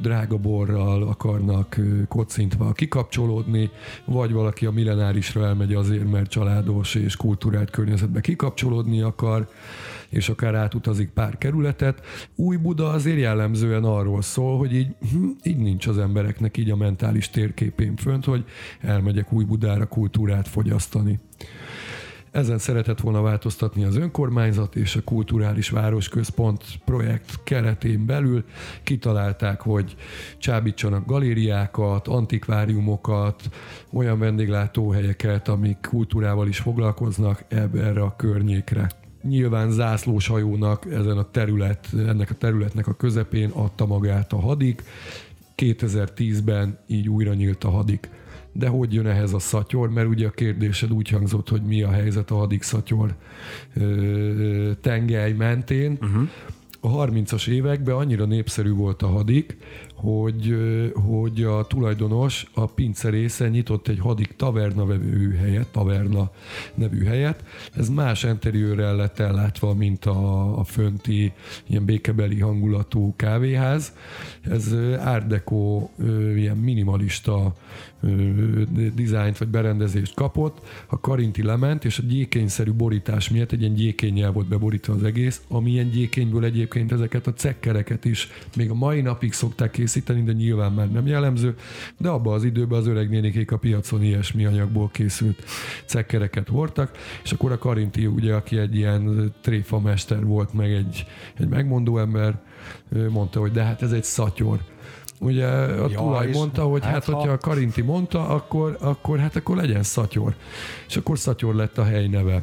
drága borral akarnak kocintva kikapcsolódni, vagy valaki a millenárisra elmegy azért, mert családos és kulturált környezetbe kikapcsolódni akar, és akár átutazik pár kerületet. Új Buda azért jellemzően arról szól, hogy így nincs az embereknek így a mentális térképén fönt, hogy elmegyek Új Budára kultúrát fogyasztani. Ezen szeretett volna változtatni az önkormányzat, és a Kulturális Városközpont projekt keretén belül kitalálták, hogy csábítsanak galériákat, antikváriumokat, olyan vendéglátóhelyeket, amik kultúrával is foglalkoznak erre a környékre. Nyilván zászlóshajónak ennek a területnek a közepén adta magát a Hadik. 2010-ben így újra nyílt a Hadik. De hogy jön ehhez a Szatyor? Mert ugye a kérdésed úgy hangzott, hogy mi a helyzet a Hadik-Szatyor tengely mentén. Uh-huh. A 30-as években annyira népszerű volt a Hadik, hogy a tulajdonos, a pincerésze nyitott egy Hadik Taverna nevű helyet. Ez más enteriőrrel lett ellátva, mint a fönti ilyen békebeli hangulatú kávéház. Ez art deco, ilyen minimalista dizájnt vagy berendezést kapott. A Karinthy lement, és a gyékényszerű borítás miatt egy ilyen gyékénnyel volt beborítva az egész, ami ilyen gyékényből egyébként ezeket a cekkereket is még a mai napig szokták készíteni, de nyilván már nem jellemző, de abban az időben az öreg nénikék a piacon ilyesmi anyagból készült cekkereket hordtak, és akkor a Karinthy ugye, aki egy ilyen tréfamester volt, meg egy megmondó ember, mondta, hogy de hát ez egy szatyor. Ugye a tulaj mondta, hogy hogyha a Karinthy mondta, akkor legyen szatyor. És akkor Szatyor lett a hely neve.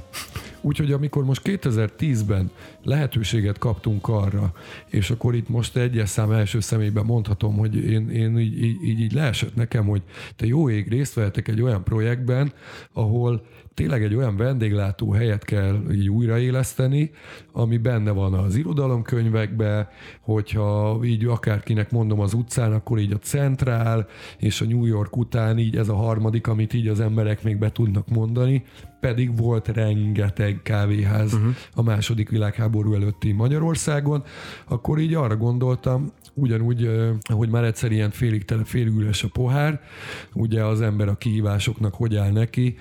Úgyhogy amikor most 2010-ben lehetőséget kaptunk arra, és akkor itt most egyes szám első személyben mondhatom, hogy én így leesett nekem, hogy te jó ég, részt vehetek egy olyan projektben, ahol tényleg egy olyan vendéglátó helyet kell így újraéleszteni, ami benne van az irodalomkönyvekben, hogyha így akárkinek mondom az utcán, akkor így a Centrál és a New York után így ez a harmadik, amit így az emberek még be tudnak mondani, pedig volt rengeteg kávéház a második világháború előtti Magyarországon, akkor így arra gondoltam, ugyanúgy, hogy már egyszer ilyen félig tele, félig üres a pohár, ugye az ember a kihívásoknak hogy áll neki,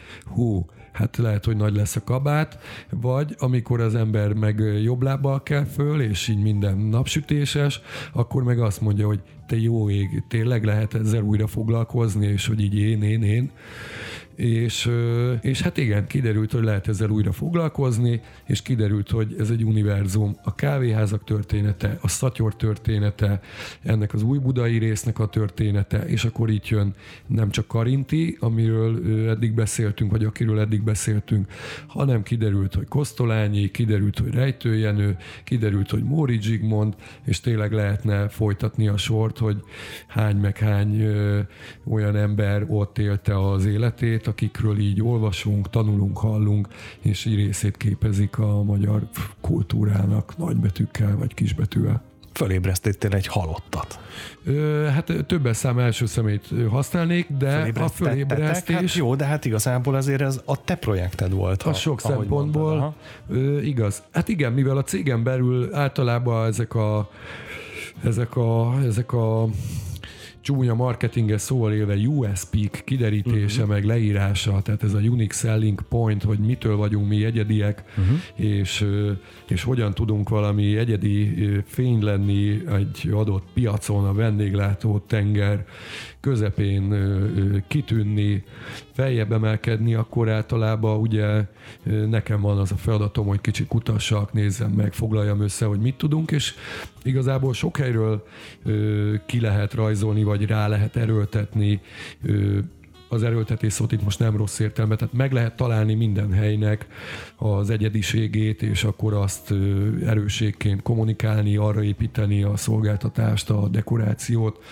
hát lehet, hogy nagy lesz a kabát, vagy amikor az ember meg jobb lábbal kell föl, és így minden napsütéses, akkor meg azt mondja, hogy te jó ég, tényleg lehet ezzel újra foglalkozni, és hogy így én. És hát igen, kiderült, hogy lehet ezzel újra foglalkozni, és kiderült, hogy ez egy univerzum. A kávéházak története, a Szatyor története, ennek az új budai résznek a története, és akkor itt jön nem csak Karinthy, amiről eddig beszéltünk, vagy akiről eddig beszéltünk, hanem kiderült, hogy Kosztolányi, kiderült, hogy Rejtő Jenő, kiderült, hogy Móricz Zsigmond, és tényleg lehetne folytatni a sort, hogy hány meg hány olyan ember ott élte az életét, akikről így olvasunk, tanulunk, hallunk, és így részét képezik a magyar kultúrának nagybetűkkel vagy kisbetűvel. Fölébresztettél egy halottat. Hát többes szám első szemét használnék, de a fölébresztés... Hát jó, de hát igazából azért ez a te projekted volt. A sok szempontból igaz. Hát igen, mivel a cégen belül általában ezek a csúnya marketinges szóval élve USP-k kiderítése, meg leírása, tehát ez a unique selling point, hogy mitől vagyunk mi egyediek, és hogyan tudunk valami egyedi fény lenni egy adott piacon, a vendéglátó tenger közepén kitűnni, feljebb emelkedni, akkor általában ugye nekem van az a feladatom, hogy kicsit kutassak, nézzem meg, foglaljam össze, hogy mit tudunk, és igazából sok helyről ki lehet rajzolni, vagy rá lehet erőltetni. Az erőltetés szót itt most nem rossz értelme, tehát meg lehet találni minden helynek az egyediségét, és akkor azt erősségként kommunikálni, arra építeni a szolgáltatást, a dekorációt,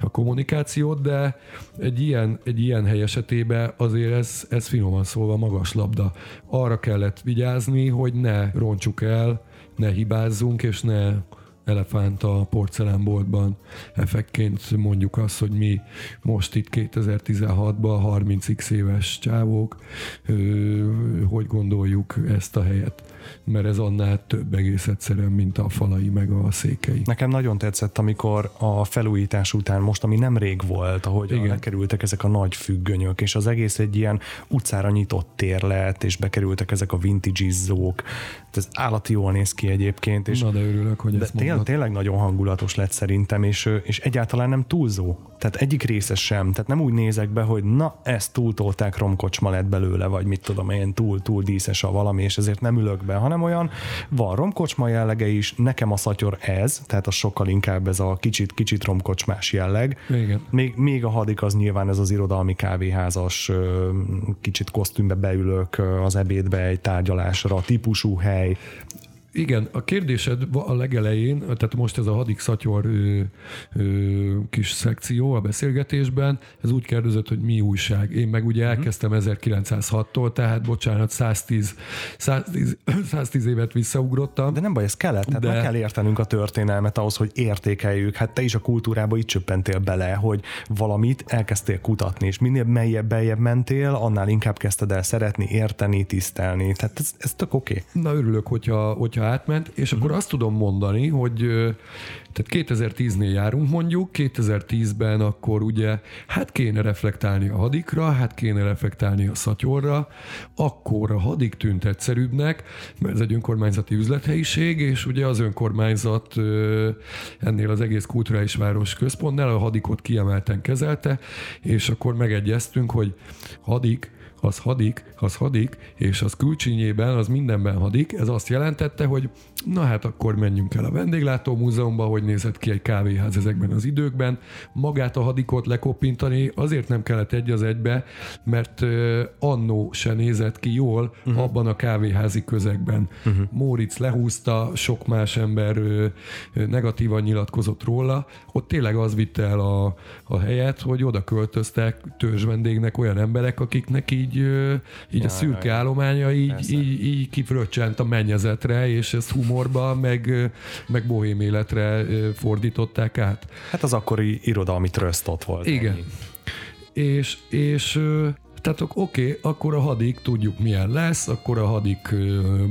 a kommunikációt, de egy ilyen hely esetében azért ez finoman szólva magas labda. Arra kellett vigyázni, hogy ne rontsuk el, ne hibázzunk, és ne elefánt a porcelánboltban effektként mondjuk azt, hogy mi most itt 2016-ban 30x éves csávók, hogy gondoljuk ezt a helyet, mert ez annál több egész egyszerűen, mint a falai meg a székei. Nekem nagyon tetszett, amikor a felújítás után, most ami nemrég volt, ahogy bekerültek ezek a nagy függönyök, és az egész egy ilyen utcára nyitott tér lett, és bekerültek ezek a vintage-izzók. Ez állati jól néz ki egyébként. És na de örülök, hogy ezt mondod. Tényleg nagyon hangulatos lett szerintem, és egyáltalán nem túlzó. Tehát egyik része sem. Tehát nem úgy nézek be, hogy na, ezt túltolták, romkocsma lett belőle, vagy mit tudom én, túl díszes a valami, és ezért nem ülök be, hanem olyan, van romkocsma jellege is, nekem a Szatyor ez, tehát az sokkal inkább ez a kicsit romkocsmás jelleg. Igen. Még a Hadik az nyilván ez az irodalmi kávéházas, kicsit kosztümbe beülök az ebédbe egy tárgyalásra típusú hely. Igen, a kérdésed a legelején, tehát most ez a Hadik-Szatyor kis szekció a beszélgetésben, ez úgy kérdezett, hogy mi újság. Én meg ugye elkezdtem 1906-tól, tehát bocsánat, 110 évet visszaugrottam. De nem baj, ez kellett, tehát meg kell értenünk a történelmet ahhoz, hogy értékeljük. Hát te is a kultúrába így csöppentél bele, hogy valamit elkezdtél kutatni, és minél beljebb mentél, annál inkább kezdted el szeretni, érteni, tisztelni. Tehát ez tök oké. Na örülök, hogyha átment, és akkor azt tudom mondani, hogy tehát 2010-nél járunk mondjuk, 2010-ben akkor ugye hát kéne reflektálni a Hadikra, hát kéne reflektálni a Szatyorra, akkor a Hadik tűnt egyszerűbbnek, mert ez egy önkormányzati üzlethelyiség, és ugye az önkormányzat ennél az egész kulturális város központnál a Hadikot kiemelten kezelte, és akkor megegyeztünk, hogy Hadik, az Hadik, és az külcsínyében, az mindenben Hadik. Ez azt jelentette, hogy na hát akkor menjünk el a Vendéglátó Múzeumban, hogy nézett ki egy kávéház ezekben az időkben. Magát a Hadikot lekoppintani azért nem kellett egy az egybe, mert annó se nézett ki jól abban a kávéházi közegben. Móricz lehúzta, sok más ember negatívan nyilatkozott róla. Ott tényleg az vitte el a helyet, hogy oda költöztek törzsvendégnek olyan emberek, akiknek így a szürke állománya így kifröccsent a mennyezetre, és ezt humorba, meg bohém életre fordították át. Hát az akkori irodalmi trösztot volt. Igen. Ennyi. És tehát oké, akkor a Hadik tudjuk milyen lesz, akkor a Hadik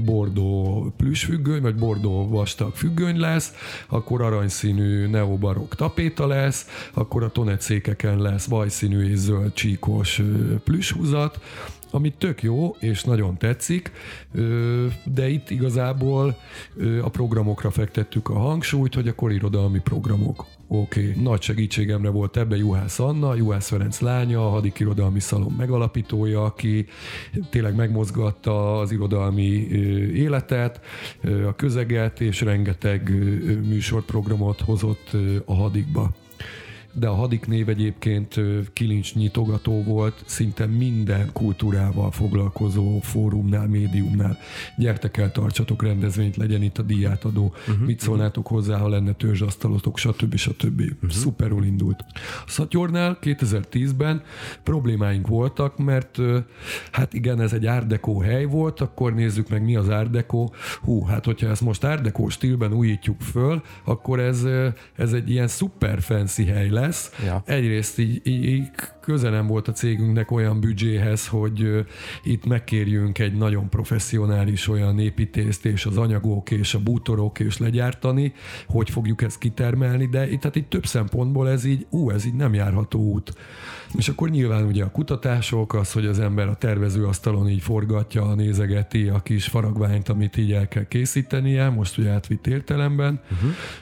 bordó plüssfüggöny, vagy bordó vastag függöny lesz, akkor aranyszínű neobarokk tapéta lesz, akkor a tonetszékeken lesz vajszínű és zöld csíkos plüsshúzat, ami tök jó, és nagyon tetszik, de itt igazából a programokra fektettük a hangsúlyt, hogy akkor irodalmi programok. Oké. Nagy segítségemre volt ebben Juhász Anna, Juhász Ferenc lánya, a Hadik Irodalmi Szalon megalapítója, aki tényleg megmozgatta az irodalmi életet, a közeget, és rengeteg műsorprogramot hozott a Hadikba. De a Hadik név egyébként kilincs nyitogató volt szinte minden kultúrával foglalkozó fórumnál, médiumnál. Gyertek el, tartsatok rendezvényt, legyen itt a díjátadó, mit szólnátok hozzá, ha lenne törzsasztalotok, stb. Szuperul indult. A Szatyornál 2010-ben problémáink voltak, mert hát igen, ez egy Art Deco hely volt, akkor nézzük meg, mi az Art Deco. Hogyha ezt most Art Deco stílben újítjuk föl, akkor ez egy ilyen szuper fancy hely lesz. Ja. Egyrészt így közel nem volt a cégünknek olyan büdzséhez, hogy itt megkérjünk egy nagyon professzionális olyan építészt, és az anyagok, és a bútorok, és legyártani, hogy fogjuk ezt kitermelni, de itt, hát itt több szempontból ez így nem járható út. És akkor nyilván ugye a kutatások, az, hogy az ember a tervezőasztalon így forgatja, nézegeti a kis faragványt, amit így el kell készítenie, most ugye átvitt értelemben.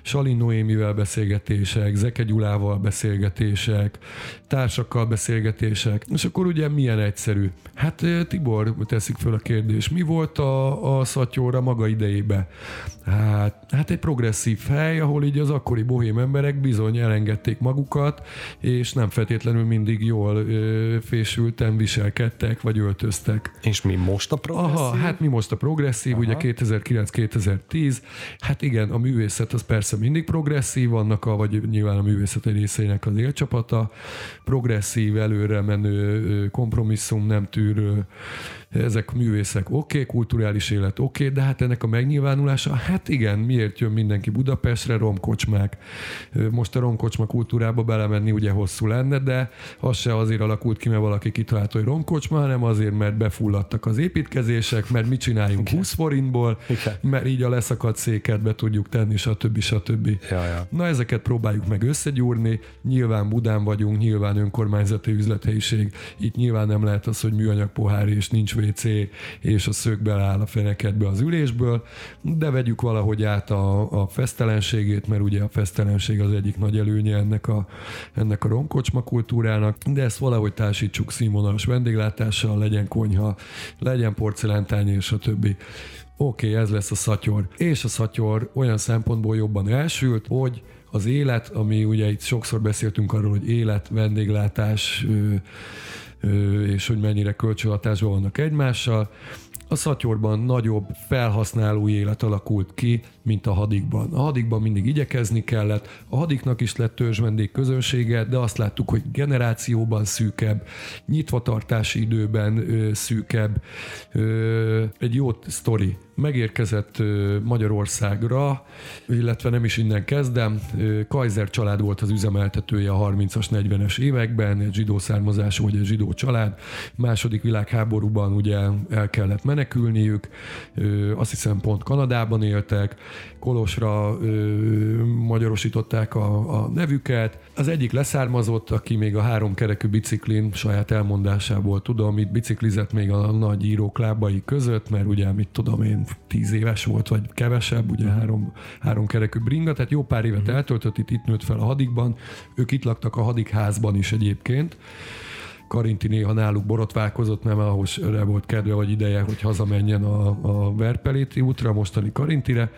Sali Noémivel beszélgetések, Zekke Gyulával beszélgetések, társakkal beszélgetések. És akkor ugye milyen egyszerű? Hát Tibor teszik föl a kérdés, mi volt a Szatyorra maga idejébe? Hát egy progresszív hely, ahol így az akkori bohém emberek bizony elengedték magukat, és nem feltétlenül mindig jól fésülten viselkedtek, vagy öltöztek. És mi most a progresszív? Ugye 2009-2010, hát igen, a művészet az persze mindig progresszív, vagy nyilván a művészet egy részeinek az élcsapata, progresszív, előre menő, kompromisszum nem tűrő, ezek művészek oké, kulturális élet oké, de hát ennek a megnyilvánulása, hát igen, miért jön mindenki Budapestre, romkocsmák. Most a romkocsma kultúrába belemenni ugye hosszú lenne, de az se azért alakult ki, mert valaki kitalált, hogy romkocsma, hanem azért, mert befulladtak az építkezések, mert mit csináljunk 20 forintból, mert így a leszakadt széket be tudjuk tenni, stb. Ja. Na, ezeket próbáljuk meg összegyúrni, nyilván Budán vagyunk, nyilván önkormányzati üzlethelyiség, itt nyilván nem lehet az, hogy műanyag pohár és nincs WC, és a szögbel áll a fenekedbe az ülésből, de vegyük valahogy át a fesztelenségét, mert ugye a fesztelenség az egyik nagy előnye ennek a romkocsma kultúrának, de ezt valahogy társítsuk színvonalas vendéglátással, legyen konyha, legyen porcelántány és a többi. Oké, ez lesz a Szatyor. És a Szatyor olyan szempontból jobban elsült, hogy az élet, ami ugye itt sokszor beszéltünk arról, hogy élet, vendéglátás, és hogy mennyire kölcsönhatásban vannak egymással. A Szatyorban nagyobb felhasználói élet alakult ki, mint a Hadikban. A Hadikban mindig igyekezni kellett, a Hadiknak is lett törzsvendég közönsége, de azt láttuk, hogy generációban szűkebb, nyitvatartási időben szűkebb. Egy jó sztori. Megérkezett Magyarországra, illetve nem is innen kezdem, Kaiser család volt az üzemeltetője a 30-as, 40-es években, egy zsidó származású, vagy egy zsidó család. II. Világháborúban ugye el kellett menekülniük, azt hiszem pont Kanadában éltek, Kolosra magyarosították a nevüket. Az egyik leszármazott, aki még a háromkerekű biciklin, saját elmondásából tudom, itt biciklizett még a nagy írók lábai között, mert ugye, mit tudom én, 10 éves volt, vagy kevesebb, ugye háromkerekű bringa, tehát jó pár évet eltöltött, itt nőtt fel a Hadikban, ők itt laktak a Hadik-házban is egyébként. Karinthy néha náluk borotválkozott, nem ahhoz volt kedve vagy ideje, hogy hazamenjen a Verpeléti útra, mostani Karinthyre.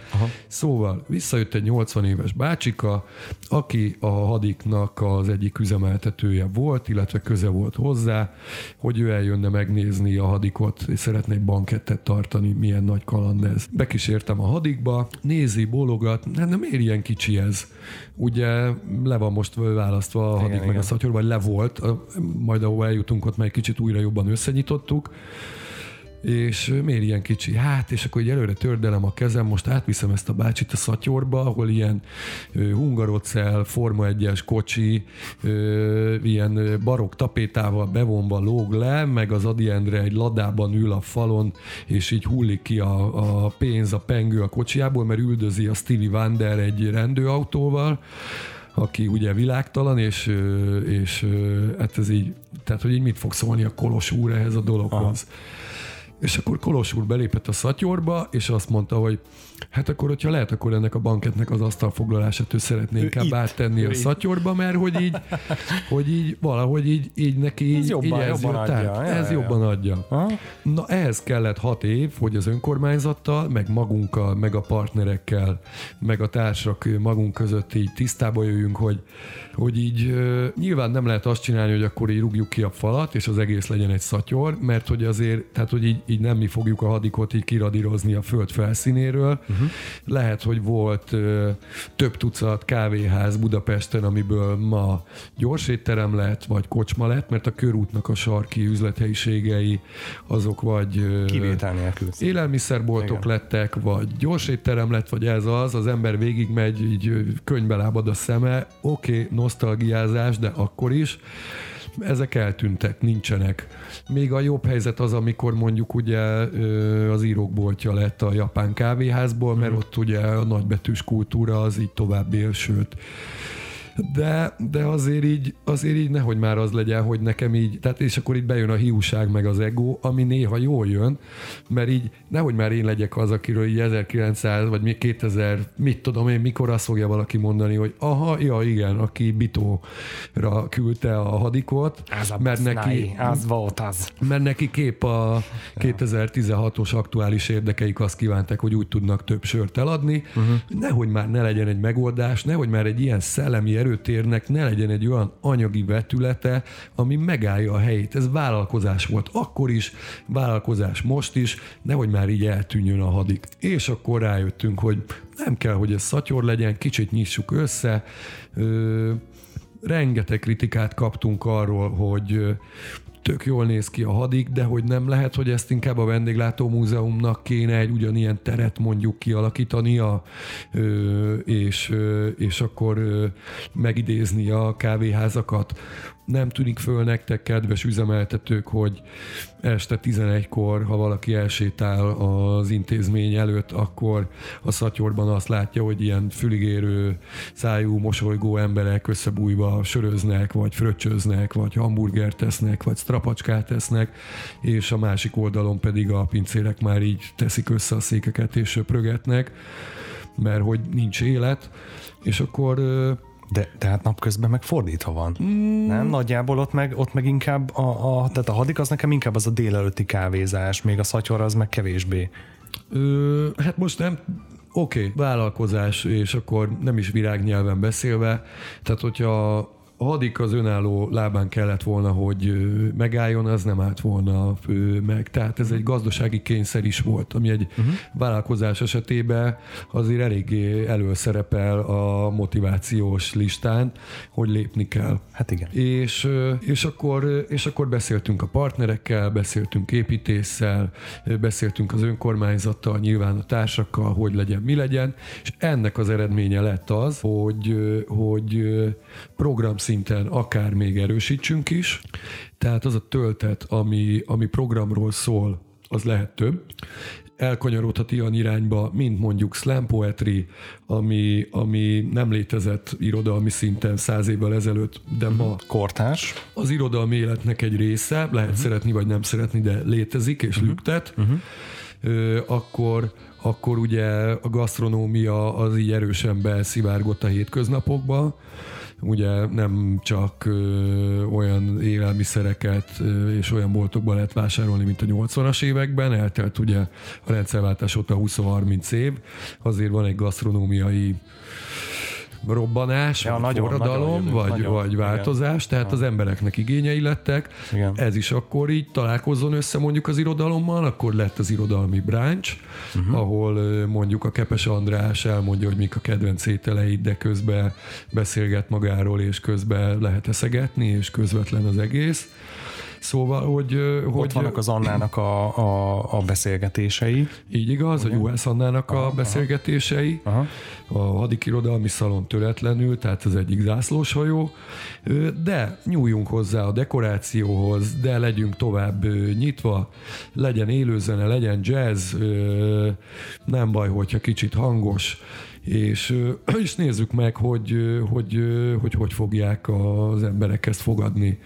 Szóval visszajött egy 80 éves bácsika, aki a Hadiknak az egyik üzemeltetője volt, illetve köze volt hozzá, hogy ő eljönne megnézni a Hadikot, és szeretne egy bankettet tartani, milyen nagy kaland ez. Bekísértem a Hadikba, nézi, bólogat, hát nem ér ilyen kicsi ez. Ugye le van most választva a Hadik meg a Szatyor, vagy le volt, majd ahol eljutunk, ott már egy kicsit újra jobban összenyitottuk, és miért ilyen kicsi? Hát, és akkor így előre tördelem a kezem, most átviszem ezt a bácsit a Szatyorba, ahol ilyen hungarocell, Forma 1-es kocsi, ilyen barokk tapétával bevonva lóg le, meg az Ady Endre egy ladában ül a falon, és így hullik ki a pénz, a pengő a kocsiából, mert üldözi a Stevie Wonder egy rendőrautóval, aki ugye világtalan, és hát ez így, tehát hogy így mit fog szólni a Kolos úr ehhez a dologhoz. És akkor Kolos úr belépett a Szatyorba, és azt mondta, hogy hát akkor, hogyha lehet, akkor ennek a banketnek az asztalfoglalását ő szeretné inkább áttenni a Szatyorba, mert hogy így valahogy ez jobban adja. Ha? Na ehhez kellett 6 év, hogy az önkormányzattal, meg magunkkal, meg a partnerekkel, meg a társak magunk között így tisztába jöjjünk, hogy így nyilván nem lehet azt csinálni, hogy akkor így rúgjuk ki a falat, és az egész legyen egy szatyor, mert hogy azért, tehát hogy így nem mi fogjuk a Hadikot így kiradírozni a föld felszínéről. Uh-huh. Lehet, hogy volt több tucat kávéház Budapesten, amiből ma gyors étterem lett, vagy kocsma lett, mert a körútnak a sarki üzlethelyiségei azok vagy kivétel nélkül élelmiszerboltok igen. lettek, vagy gyors étterem lett, vagy ez az ember végigmegy, így könnybe lábad a szeme, oké, nosztalgiázás, de akkor is. Ezek eltűntek, nincsenek. Még a jobb helyzet az, amikor mondjuk ugye az írók boltja lett a japán kávéházból, mert ott ugye a nagybetűs kultúra az így tovább él, sőt. De azért így nehogy már az legyen, hogy nekem így, tehát és akkor itt bejön a hiúság meg az ego, ami néha jól jön, mert így nehogy már én legyek az, akiről így 1900 vagy 2000, mit tudom én, mikor azt fogja valaki mondani, hogy aha, ja igen, aki Bitóra küldte a Hadikot, mert neki kép a 2016-os aktuális érdekeik azt kívánták, hogy úgy tudnak több sört eladni, nehogy már ne legyen egy megoldás, nehogy már egy ilyen szellemi erőtérnek ne legyen egy olyan anyagi vetülete, ami megállja a helyét. Ez vállalkozás volt akkor is, vállalkozás most is, nehogy már így eltűnjön a Hadik. És akkor rájöttünk, hogy nem kell, hogy ez szatyor legyen, kicsit nyissuk össze. Rengeteg kritikát kaptunk arról, hogy tök jól néz ki a Hadik, de hogy nem lehet, hogy ezt inkább a Vendéglátó Múzeumnak kéne egy ugyanilyen teret mondjuk kialakítania, és akkor megidézni a kávéházakat. Nem tűnik föl nektek, kedves üzemeltetők, hogy este 11-kor, ha valaki elsétál az intézmény előtt, akkor a Szatyorban azt látja, hogy ilyen füligérő, szájú, mosolygó emberek összebújva söröznek, vagy fröccsöznek, vagy hamburgert tesznek, vagy strapacskát tesznek, és a másik oldalon pedig a pincérek már így teszik össze a székeket és söprögetnek, mert hogy nincs élet, és akkor... De hát napközben meg fordítva van. Nem? Nagyjából ott meg inkább tehát a Hadik az nekem inkább az a délelőtti kávézás, még a Szatyor az meg kevésbé. Hát most nem... Oké, vállalkozás, és akkor nem is virágnyelven beszélve. Tehát, hogyha a Hadik az önálló lábán kellett volna, hogy megálljon, az nem állt volna meg. Tehát ez egy gazdasági kényszer is volt, ami egy vállalkozás esetében azért eléggé előszerepel a motivációs listán, hogy lépni kell. Hát igen. És akkor beszéltünk a partnerekkel, beszéltünk építéssel, beszéltünk az önkormányzattal, nyilván a társakkal, hogy legyen, mi legyen, és ennek az eredménye lett az, hogy programszinten akár még erősítsünk is. Tehát az a töltet, ami programról szól, az lehet több. Elkanyarodhat ilyen irányba, mint mondjuk slam poetry, ami nem létezett irodalmi szinten 100 évvel ezelőtt, de ma kortárs. Az irodalmi életnek egy része, lehet szeretni vagy nem szeretni, de létezik és lüktet. Akkor ugye a gasztronómia az így erősen beszivárgott a hétköznapokba. Ugye nem csak olyan élelmiszereket és olyan boltokban lehet vásárolni, mint a 80-as években, eltelt ugye a rendszerváltás óta 20-30 év, azért van egy gasztronómiai robbanás, forradalom, vagy változás, igen. Tehát az embereknek igényei lettek, igen. Ez is akkor így találkozzon össze mondjuk az irodalommal, akkor lett az irodalmi brunch, ahol mondjuk a Kepes András elmondja, hogy mik a kedvenc ételeid, de közben beszélget magáról, és közben lehet eszegetni, és közvetlen az egész. Szóval, hogy ott vannak az Annának a beszélgetései. Így igaz, a Juhász Annának a beszélgetései. Aha. A Hadik Irodalmi Szalon töretlenül, tehát az egyik zászlóshajó. De nyúljunk hozzá a dekorációhoz, de legyünk tovább nyitva. Legyen élőzene, legyen jazz. Nem baj, hogyha kicsit hangos. És nézzük meg, hogy fogják az emberek ezt fogadni.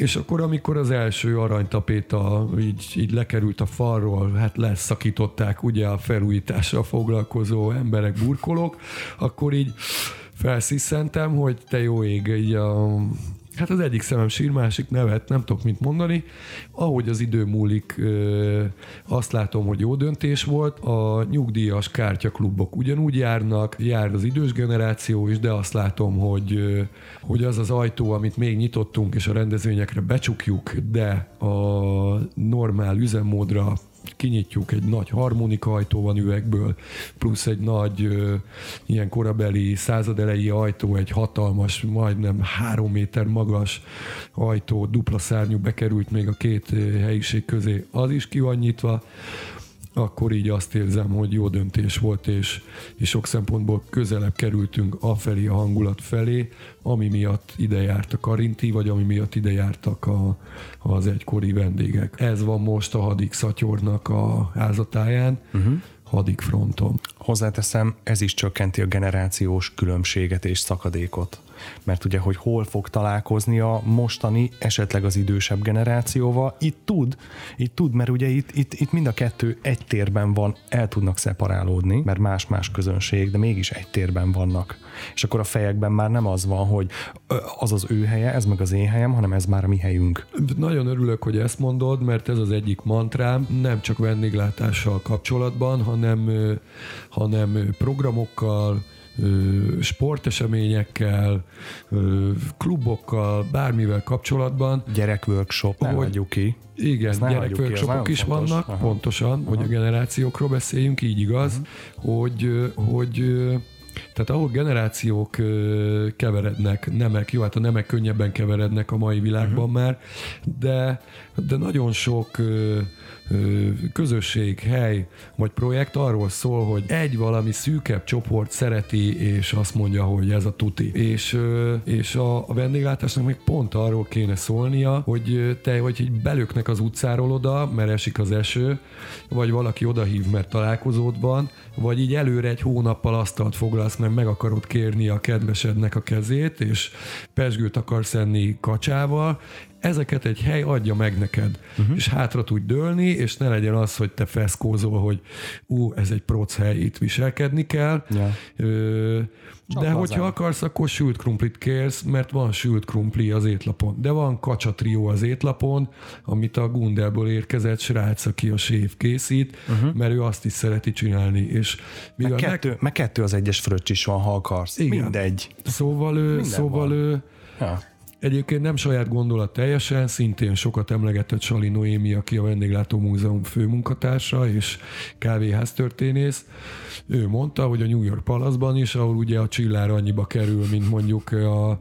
És akkor, amikor az első aranytapéta így lekerült a falról, hát leszakították ugye a felújítással foglalkozó emberek, burkolók, akkor így felszisszentem, hogy te jó ég, így hát az egyik szemem sír, másik nevet, nem tudok mit mondani. Ahogy az idő múlik, azt látom, hogy jó döntés volt. A nyugdíjas kártyaklubok ugyanúgy járnak, jár az idős generáció is, de azt látom, hogy az az ajtó, amit még nyitottunk, és a rendezvényekre becsukjuk, de a normál üzemmódra kinyitjuk, egy nagy harmonika ajtó van üvegből, plusz egy nagy ilyen korabeli századelei ajtó, egy hatalmas, majdnem 3 méter magas ajtó, dupla szárnyú, bekerült még a két helyiség közé, az is ki van nyitva, akkor így azt érzem, hogy jó döntés volt, és sok szempontból közelebb kerültünk afelé a hangulat felé, ami miatt ide járt a Karinthy, vagy ami miatt ide jártak az egykori vendégek. Ez van most a Hadik-Szatyornak a házatáján, Hadik fronton. Hozzáteszem, ez is csökkenti a generációs különbséget és szakadékot. Mert ugye, hogy hol fog találkozni a mostani, esetleg az idősebb generációval, itt tud, mert ugye itt mind a kettő egy térben van, el tudnak szeparálódni, mert más-más közönség, de mégis egy térben vannak. És akkor a fejekben már nem az van, hogy az az ő helye, ez meg az én helyem, hanem ez már a mi helyünk. Nagyon örülök, hogy ezt mondod, mert ez az egyik mantrám, nem csak vendéglátással kapcsolatban, hanem programokkal, sporteseményekkel, klubokkal, bármivel kapcsolatban. Gyerekworkshop, nem hagyjuk ki. Igen, gyerekworkshopok is vannak, pontosan, hogy a generációkról beszéljünk, így igaz, hogy tehát ahol generációk keverednek, nemek, jó, hát a nemek könnyebben keverednek a mai világban már, de nagyon sok közösség, hely vagy projekt arról szól, hogy egy valami szűkebb csoport szereti, és azt mondja, hogy ez a tuti. És a vendéglátásnak még pont arról kéne szólnia, hogy te vagy, hogy belöknek az utcáról oda, mert esik az eső, vagy valaki odahív, mert találkozód van, vagy így előre egy hónappal asztalt foglalsz, mert meg akarod kérni a kedvesednek a kezét, és pezsgőt akarsz enni kacsával. Ezeket egy hely adja meg neked, és hátra tudj dőlni, és ne legyen az, hogy te feszkózol, hogy ez egy proc hely, itt viselkedni kell. Yeah. De hogyha akarsz, akkor sült krumplit kérsz, mert van sült krumpli az étlapon. De van kacsatrió az étlapon, amit a Gundelből érkezett srác, aki a séf készít, mert ő azt is szereti csinálni. És mivel meg kettő az egyes fröccs is van, ha akarsz. Igen. Mindegy. Szóval ő... Ja. Egyébként nem saját gondolat teljesen, szintén sokat emlegetett Sali Noémi, aki a Vendéglátó Múzeum főmunkatársa és kávéháztörténész. Ő mondta, hogy a New York Palace-ban is, ahol ugye a csillár annyiba kerül, mint mondjuk a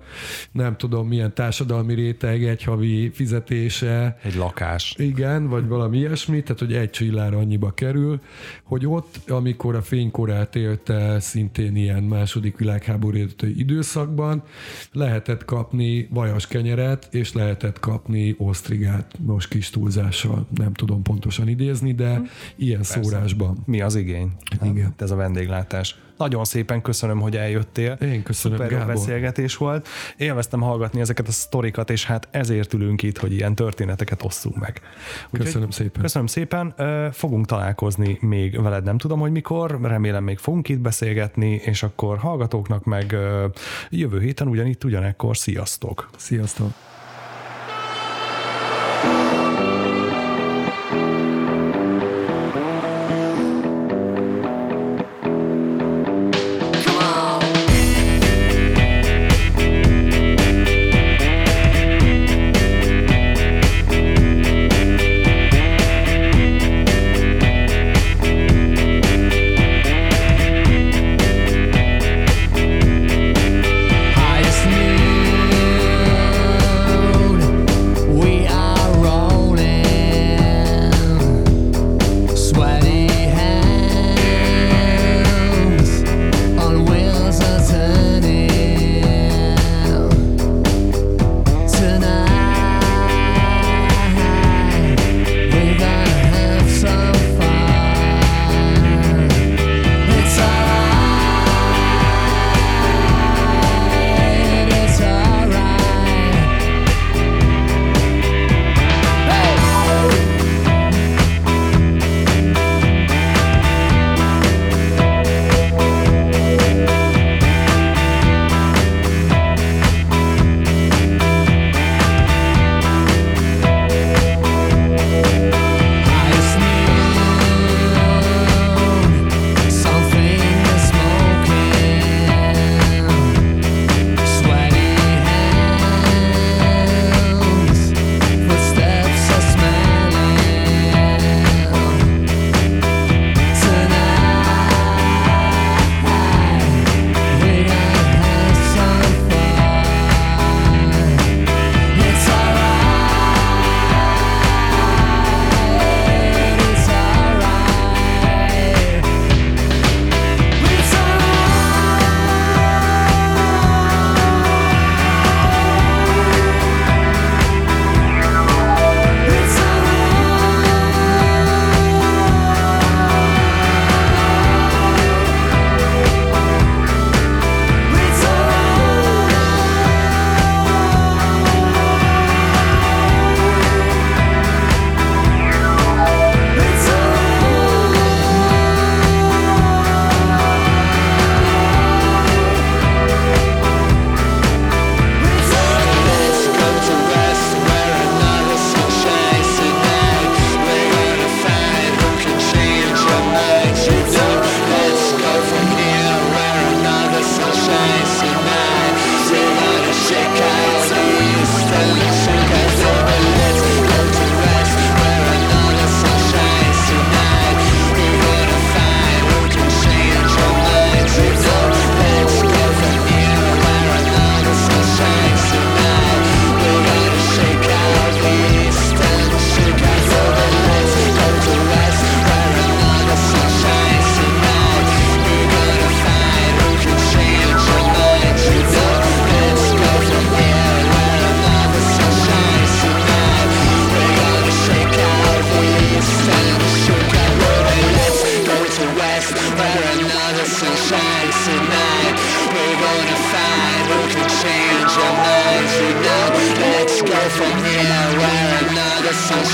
nem tudom milyen társadalmi réteg egy havi fizetése. Egy lakás. Igen, vagy valami ilyesmi, tehát hogy egy csillár annyiba kerül, hogy ott, amikor a fénykorát élte szintén ilyen második világháború előtti időszakban, lehetett kapni kenyeret, és lehetett kapni osztrigát, most kis túlzással, nem tudom pontosan idézni, de ilyen persze. Szórásban. Mi az igény? Igen. Ez a vendéglátás. Nagyon szépen köszönöm, hogy eljöttél. Én köszönöm, Gábor. Szuper beszélgetés volt. Élveztem hallgatni ezeket a sztorikat, és hát ezért ülünk itt, hogy ilyen történeteket osszunk meg. Úgyhogy köszönöm szépen. Köszönöm szépen. Fogunk találkozni még veled, nem tudom, hogy mikor. Remélem még fogunk itt beszélgetni, és akkor hallgatóknak meg jövő héten ugyanitt, ugyanekkor. Sziasztok! Sziasztok!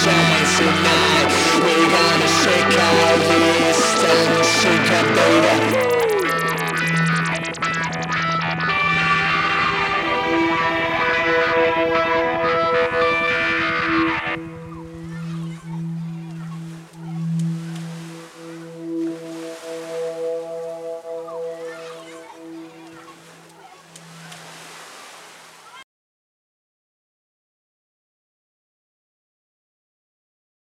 Tonight, we're gonna shake our wrists and shake up the